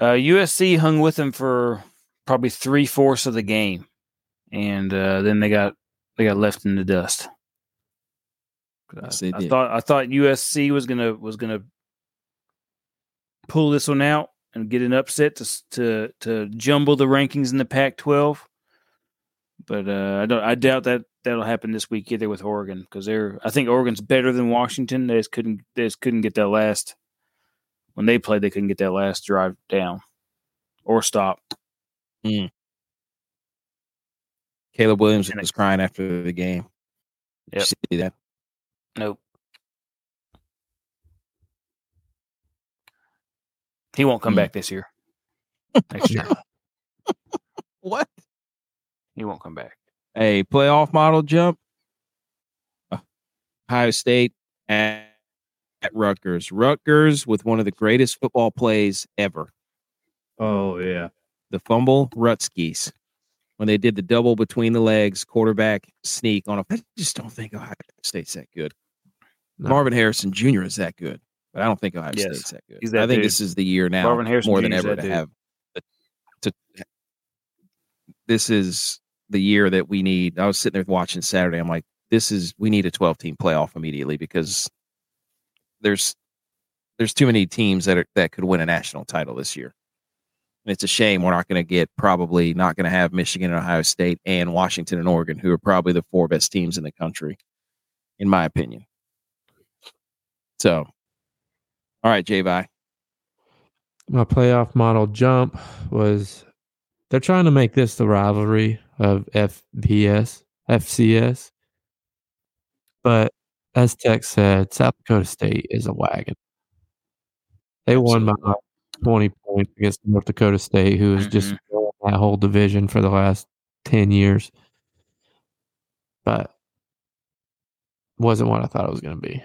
Uh, U S C hung with them for probably three-fourths of the game. And uh, then they got they got left in the dust. Yes, I, I thought I thought U S C was gonna was gonna pull this one out and get an upset to to to jumble the rankings in the Pac twelve. But uh, I don't I doubt that that'll happen this week either with Oregon, because they're I think Oregon's better than Washington. They just couldn't they just couldn't get that last when they played. They couldn't get that last drive down or stop. Mm. Caleb Williams was crying after the game. Did yep. you see that? Nope. He won't come mm-hmm. back this year. Next year. What? He won't come back. Hey, playoff model jump. Ohio State at, at Rutgers. Rutgers with one of the greatest football plays ever. Oh, yeah. The fumble Rutskies. When they did the double between the legs, quarterback sneak on a, I just don't think Ohio State's that good. No. Marvin Harrison Junior is that good, but I don't think Ohio yes. State's that good. That I think dude. This is the year now, Marvin Harrison more Junior than ever, to dude. have. To, this is the year that we need. I was sitting there watching Saturday. I'm like, this is we need a twelve team playoff immediately, because there's there's too many teams that are that could win a national title this year. It's a shame we're not going to get, probably not going to have Michigan and Ohio State and Washington and Oregon, who are probably the four best teams in the country, in my opinion. So, all right, J V I. My playoff model jump was they're trying to make this the rivalry of F B S, F C S. But as Tech said, South Dakota State is a wagon. They Absolutely. won my twenty points against North Dakota State, who has just won that whole division for the last ten years. But wasn't what I thought it was going to be.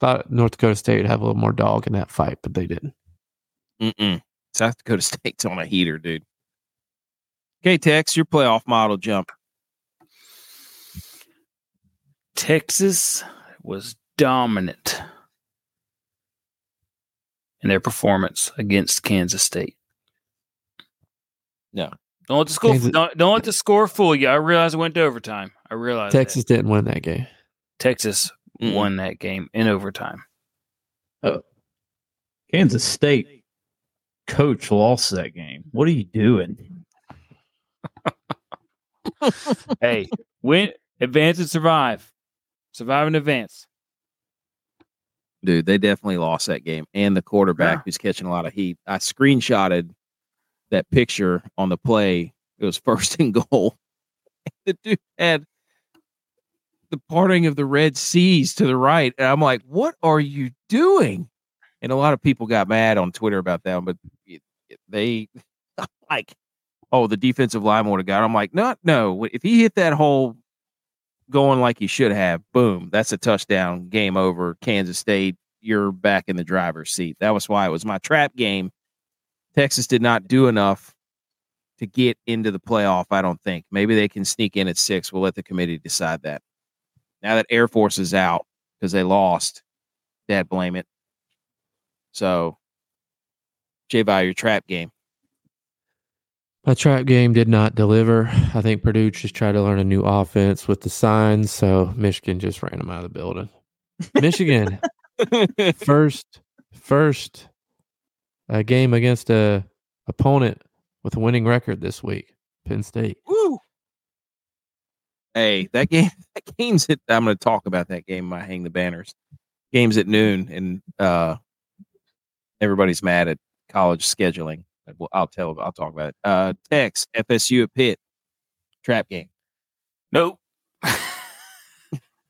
Thought North Dakota State would have a little more dog in that fight, but they didn't. Mm-mm. South Dakota State's on a heater, dude. Okay, Tex, your playoff model jump. Texas was dominant in their performance against Kansas State. No. Don't let the score Kansas, don't, don't let the score fool you. I realize it went to overtime. I realize Texas that. didn't win that game. Texas mm-hmm. won that game in overtime. Oh. Kansas State coach lost that game. What are you doing? Hey, win, advance and survive. Survive and advance. Dude, they definitely lost that game. And the quarterback yeah. who's catching a lot of heat. I screenshotted that picture on the play. It was first and goal. The dude had the parting of the Red Seas to the right. And I'm like, what are you doing? And a lot of people got mad on Twitter about that. But they, like, oh, the defensive lineman would have got it. I'm like, no, no. If he hit that hole going like you should have, boom, that's a touchdown, game over, Kansas State, you're back in the driver's seat. That was why it was my trap game. Texas did not do enough to get into the playoff, I don't think. Maybe they can sneak in at six. We'll let the committee decide that. Now that Air Force is out because they lost, dad blame it. So, J-Val, your trap game. My trap game did not deliver. I think Purdue just tried to learn a new offense with the signs, so Michigan just ran them out of the building. Michigan, first, first uh, game against a opponent with a winning record this week, Penn State. Woo! Hey, that game, that game's at, I'm going to talk about that game. I hang the banners. Game's at noon, and uh, everybody's mad at college scheduling. Well, I'll tell. I'll talk about it. Uh, Tex, F S U at Pitt, trap game. Nope.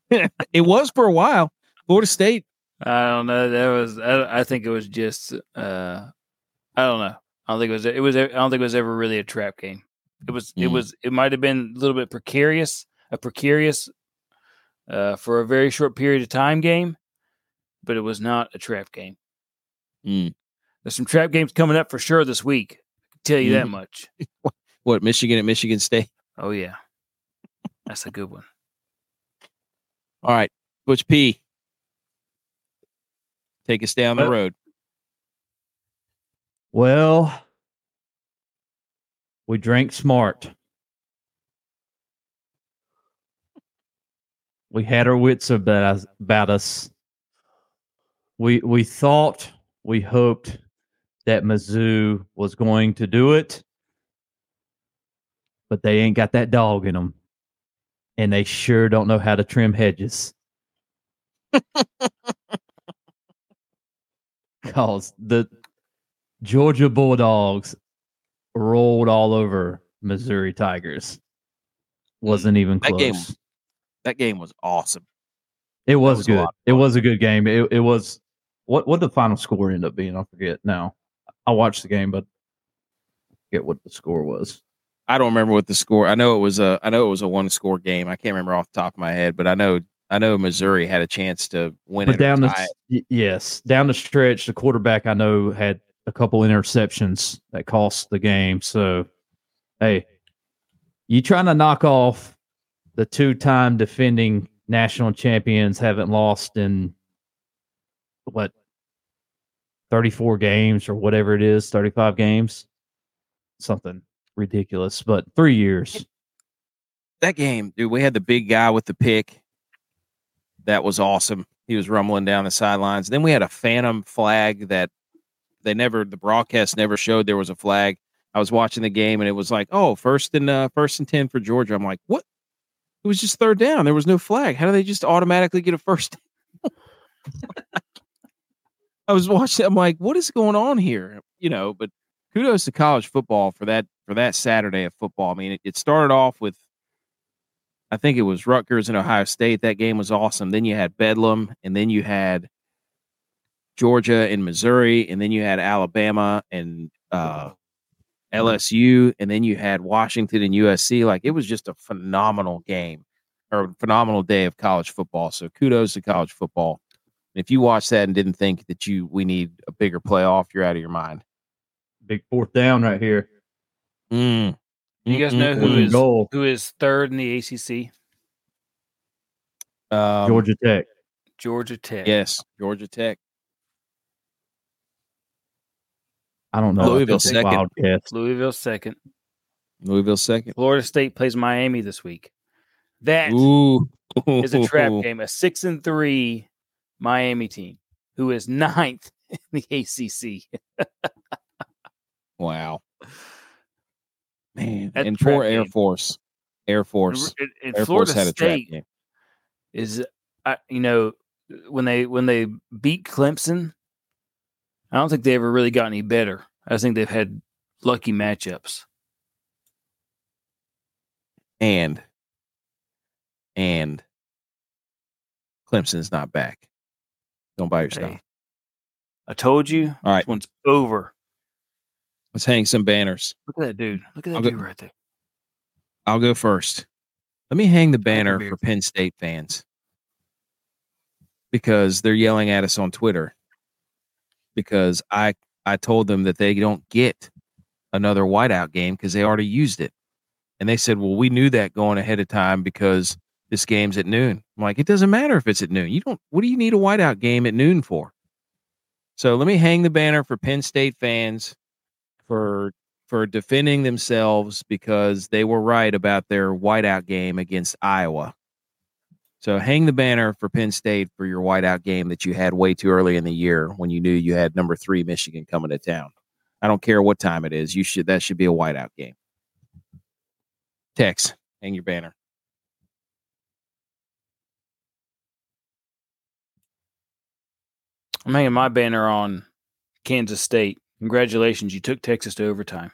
It was for a while. Florida State. I don't know. That was. I, I think it was just. Uh, I don't know. I don't think it was. It was. I don't think it was ever really a trap game. It was. Mm. It was. It might have been a little bit precarious. A precarious, uh, for a very short period of time game, but it was not a trap game. Mm. There's some trap games coming up for sure this week. I can tell you that much. What, Michigan at Michigan State? Oh, yeah. That's a good one. All right, Butch P. Take us down the road. Well, we drank smart. We had our wits about us. We we thought, we hoped that Mizzou was going to do it, but they ain't got that dog in them, and they sure don't know how to trim hedges. Because the Georgia Bulldogs rolled all over Missouri Tigers. Wasn't even close. That game, that game was awesome. It was, was good. It was a good game. It it was. What what did the final score end up being? I forget now. I watched the game, but I forget what the score was. I don't remember what the score. I know it was a. I know it was a one score game. I can't remember off the top of my head, but I know. I know Missouri had a chance to win but it. Down the it. yes, down the stretch, the quarterback I know had a couple interceptions that cost the game. So, hey, you trying to knock off the two time defending national champions? Haven't lost in what? thirty-four games or whatever it is, thirty-five games, something ridiculous, but three years. That game, dude, we had the big guy with the pick. That was awesome. He was rumbling down the sidelines. Then we had a phantom flag that they never, the broadcast never showed there was a flag. I was watching the game and it was like, oh, first and uh, first and ten for Georgia. I'm like, what? It was just third down. There was no flag. How do they just automatically get a first down? I was watching. I'm like, what is going on here? You know, but kudos to college football for that for that Saturday of football. I mean, it, it started off with, I think it was Rutgers and Ohio State. That game was awesome. Then you had Bedlam, and then you had Georgia and Missouri, and then you had Alabama and uh, L S U, and then you had Washington and U S C. Like, it was just a phenomenal game or a phenomenal day of college football. So kudos to college football. If you watched that and didn't think that you we need a bigger playoff, you're out of your mind. Big fourth down right here. Mm. You guys know who is goal. who is third in the A C C? Um, Georgia Tech. Georgia Tech. Yes, Georgia Tech. I don't know. Louisville second. Louisville second. Louisville second. Florida State plays Miami this week. That Ooh. is a trap game. A six and three. Miami team, who is ninth in the A C C. Wow. Man. That's and poor Air game. Force. Air Force. It, it, Air Florida Force had State a trap game. Is, uh, you know, when they when they beat Clemson, I don't think they ever really got any better. I think they've had lucky matchups. And, and Clemson's not back. Don't buy your okay. stuff. I told you. All right. This one's over. Let's hang some banners. Look at that dude. Look at that I'll dude go, right there. I'll go first. Let me hang the banner for Penn State fans because they're yelling at us on Twitter because I, I told them that they don't get another whiteout game because they already used it. And they said, well, we knew that going ahead of time because this game's at noon. I'm like, it doesn't matter if it's at noon. You don't, what do you need a whiteout game at noon for? So let me hang the banner for Penn State fans for, for defending themselves because they were right about their whiteout game against Iowa. So hang the banner for Penn State for your whiteout game that you had way too early in the year when you knew you had number three Michigan coming to town. I don't care what time it is. You should, that should be a whiteout game. Tex, hang your banner. I'm hanging my banner on Kansas State. Congratulations, you took Texas to overtime.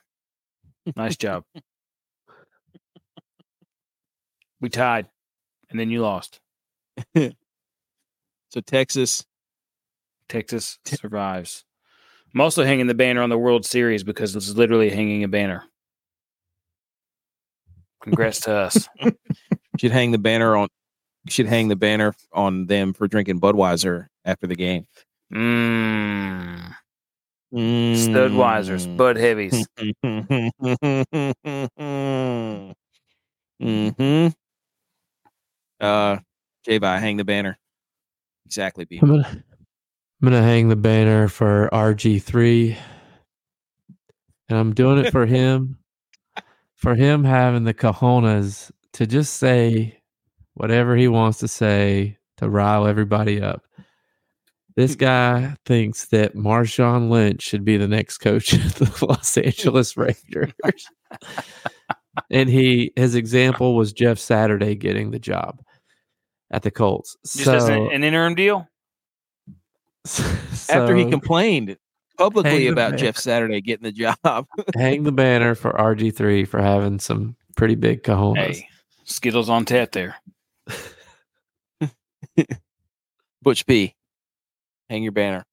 Nice job. We tied, and then you lost. So Texas. Texas te- survives. I'm also hanging the banner on the World Series because this is literally hanging a banner. Congrats to us. You should hang the banner on. You should hang the banner on them for drinking Budweiser after the game. Mmm. Mm. Studweisers, Bud Heavies. Mm-hmm. Uh, J-Bye, hang the banner. Exactly, B. I'm gonna, I'm gonna hang the banner for R G three, and I'm doing it for him, for him having the cojones to just say whatever he wants to say to rile everybody up. This guy thinks that Marshawn Lynch should be the next coach of the Los Angeles Raiders. And he, his example was Jeff Saturday getting the job at the Colts. Just so, as an, an interim deal? So, after he complained publicly about banner. Jeff Saturday getting the job. Hang the banner for R G three for having some pretty big cojones. Hey, Skittles on tap there. Butch P. Hang your banner.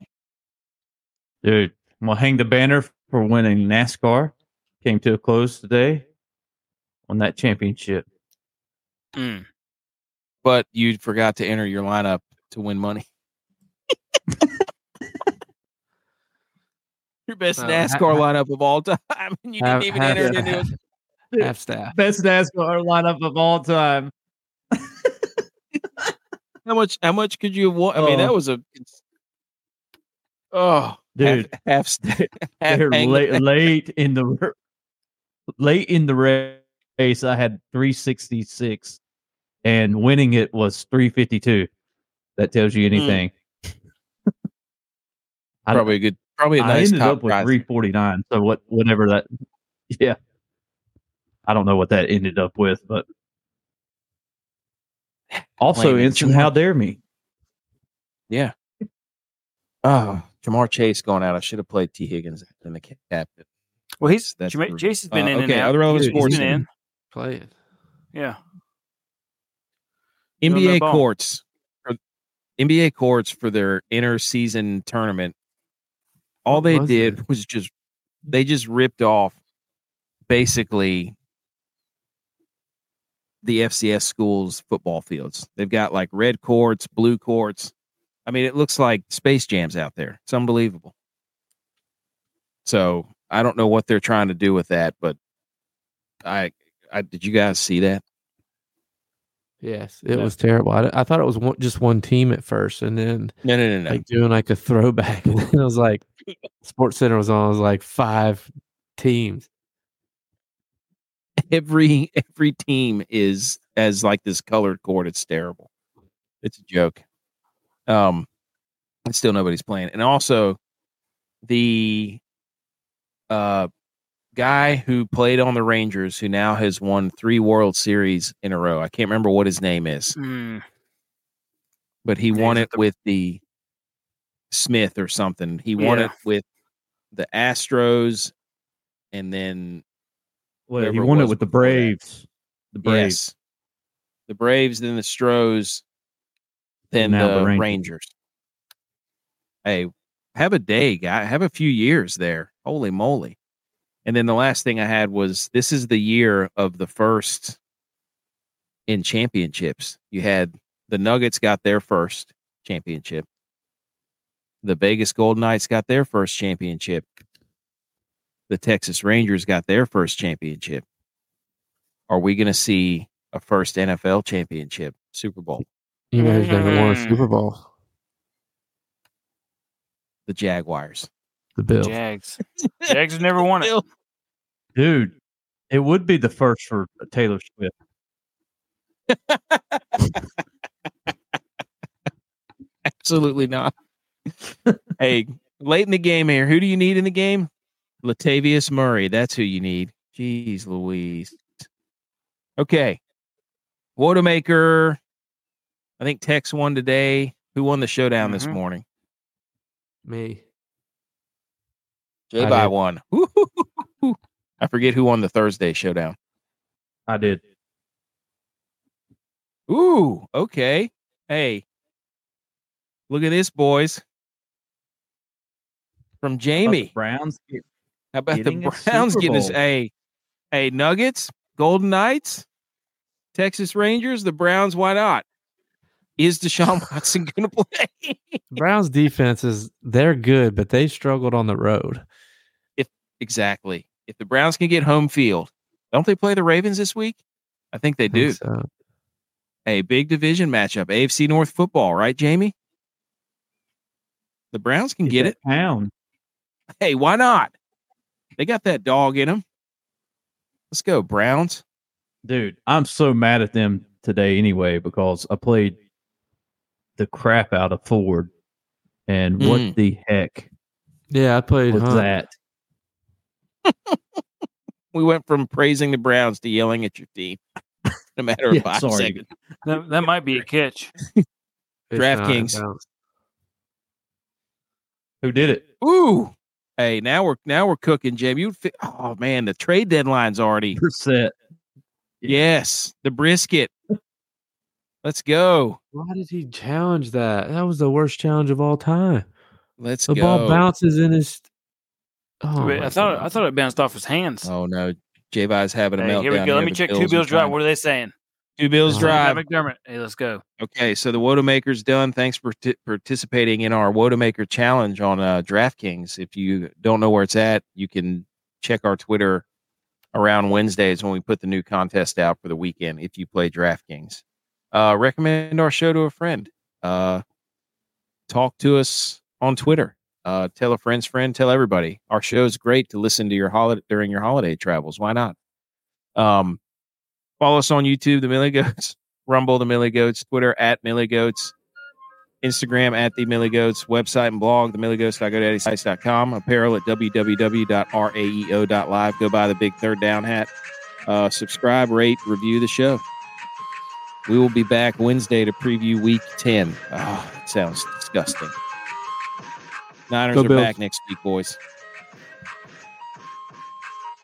Dude, I'm going to hang the banner for winning NASCAR. Came to a close today on that championship. Mm. But you forgot to enter your lineup to win money. Your best uh, NASCAR ha- lineup of all time. And you didn't have, even have, enter it into it. Half staff. Best NASCAR lineup of all time. How much, how much could you have won? I mean, oh. that was a... Oh, dude! Half, half, half late, late in the late in the race, I had three sixty-six, and winning it was three fifty-two. That tells you anything? Mm. probably a good, probably a nice. I ended top up with three forty-nine. So what? Whatever that. Yeah, I don't know what that ended up with, but also instant. How dare me? Yeah. Oh. Jamar Chase going out. I should have played Tee Higgins in the captain. Well, he's that's Jamar, Chase has been uh, in. Okay, and other relevant sports. In. Play it. Yeah. N B A courts, or N B A courts for their interseason tournament. All what they was did it? was just they just ripped off basically the F C S schools' football fields. They've got like red courts, blue courts. I mean, it looks like Space Jam's out there. It's unbelievable. So I don't know what they're trying to do with that, but I, I did you guys see that? Yes, it no. was terrible. I, I thought it was one, just one team at first, and then no, no, no, no. like doing like a throwback. And then it was like Sports Center was on. It was like five teams. Every every team is as like this colored court. It's terrible. It's a joke. Um, and still nobody's playing. And also the uh, guy who played on the Rangers, who now has won three World Series in a row. I can't remember what his name is, mm. but he won it with the Smith or something. He won yeah. it with the Astros. And then well, he won it, it with the Braves, that. the Braves, yes. the Braves, then the Stros. Than the, the Rangers. Rangers. Hey, have a day, guy. Have a few years there. Holy moly. And then the last thing I had was this is the year of the first in championships. You had the Nuggets got their first championship. The Vegas Golden Knights got their first championship. The Texas Rangers got their first championship. Are we going to see a first N F L championship, Super Bowl. You guys never won a Super Bowl. The Jaguars. The Bills. Jags. Jags never won it. Dude, it would be the first for Taylor Swift. Absolutely not. Hey, late in the game here, who do you need in the game? Latavius Murray. That's who you need. Jeez Louise. Okay. WOAT-A-MAKER. I think Tex won today. Who won the showdown mm-hmm. this morning? Me. J-Bi won. Woo-hoo-hoo-hoo. I forget who won the Thursday showdown. I did. Ooh, okay. Hey, look at this, boys. From Jamie. How Browns get, How about the Browns getting this? Hey, hey, Nuggets, Golden Knights, Texas Rangers, the Browns, why not? Is Deshaun Watson going to play? Browns defense is, they're good, but they struggled on the road. If Exactly. If the Browns can get home field, don't they play the Ravens this week? I think they I do. Think so. Hey, big division matchup. A F C North football, right, Jamie? The Browns can get, get it. Pound. Hey, why not? They got that dog in them. Let's go, Browns. Dude, I'm so mad at them today anyway because I played the crap out of Ford, and mm. what the heck? Yeah, I played with that. We went from praising the Browns to yelling at your team. No matter yeah, five sorry. seconds, that, that might be a catch. DraftKings, who did it? Ooh, hey, now we're now we're cooking, Jim. You, fi- oh man, the trade deadline's already set. Yes, the brisket. Let's go. Why did he challenge that? That was the worst challenge of all time. Let's the go. The ball bounces in his. Oh, Wait, I thought it, I thought it bounced off his hands. Oh no, J-Bi's having a hey, meltdown. Here we go. Here Let me check. Bills two Bills drive. Time. What are they saying? Two Bills oh. drive. McDermott. Hey, let's go. Okay, so the WOAT-A-MAKER's done. Thanks for t- participating in our WOAT-A-MAKER challenge on uh, DraftKings. If you don't know where it's at, you can check our Twitter around Wednesdays when we put the new contest out for the weekend. If you play DraftKings. Uh, recommend our show to a friend. Uh, talk to us on Twitter. Uh, tell a friend's friend. Tell everybody. Our show is great to listen to your holiday during your holiday travels. Why not? Um, follow us on YouTube, The Milly Goats, Rumble, The Milly Goats, Twitter at Milly Goats, Instagram at The Milly Goats, website and blog the milly goats dot go daddy sites dot com, apparel at w w w dot raeo dot live. Go buy the big third down hat. Uh, subscribe, rate, review the show. We will be back Wednesday to preview week ten. Oh, it sounds disgusting. Niners Go are Bills. Back next week, boys.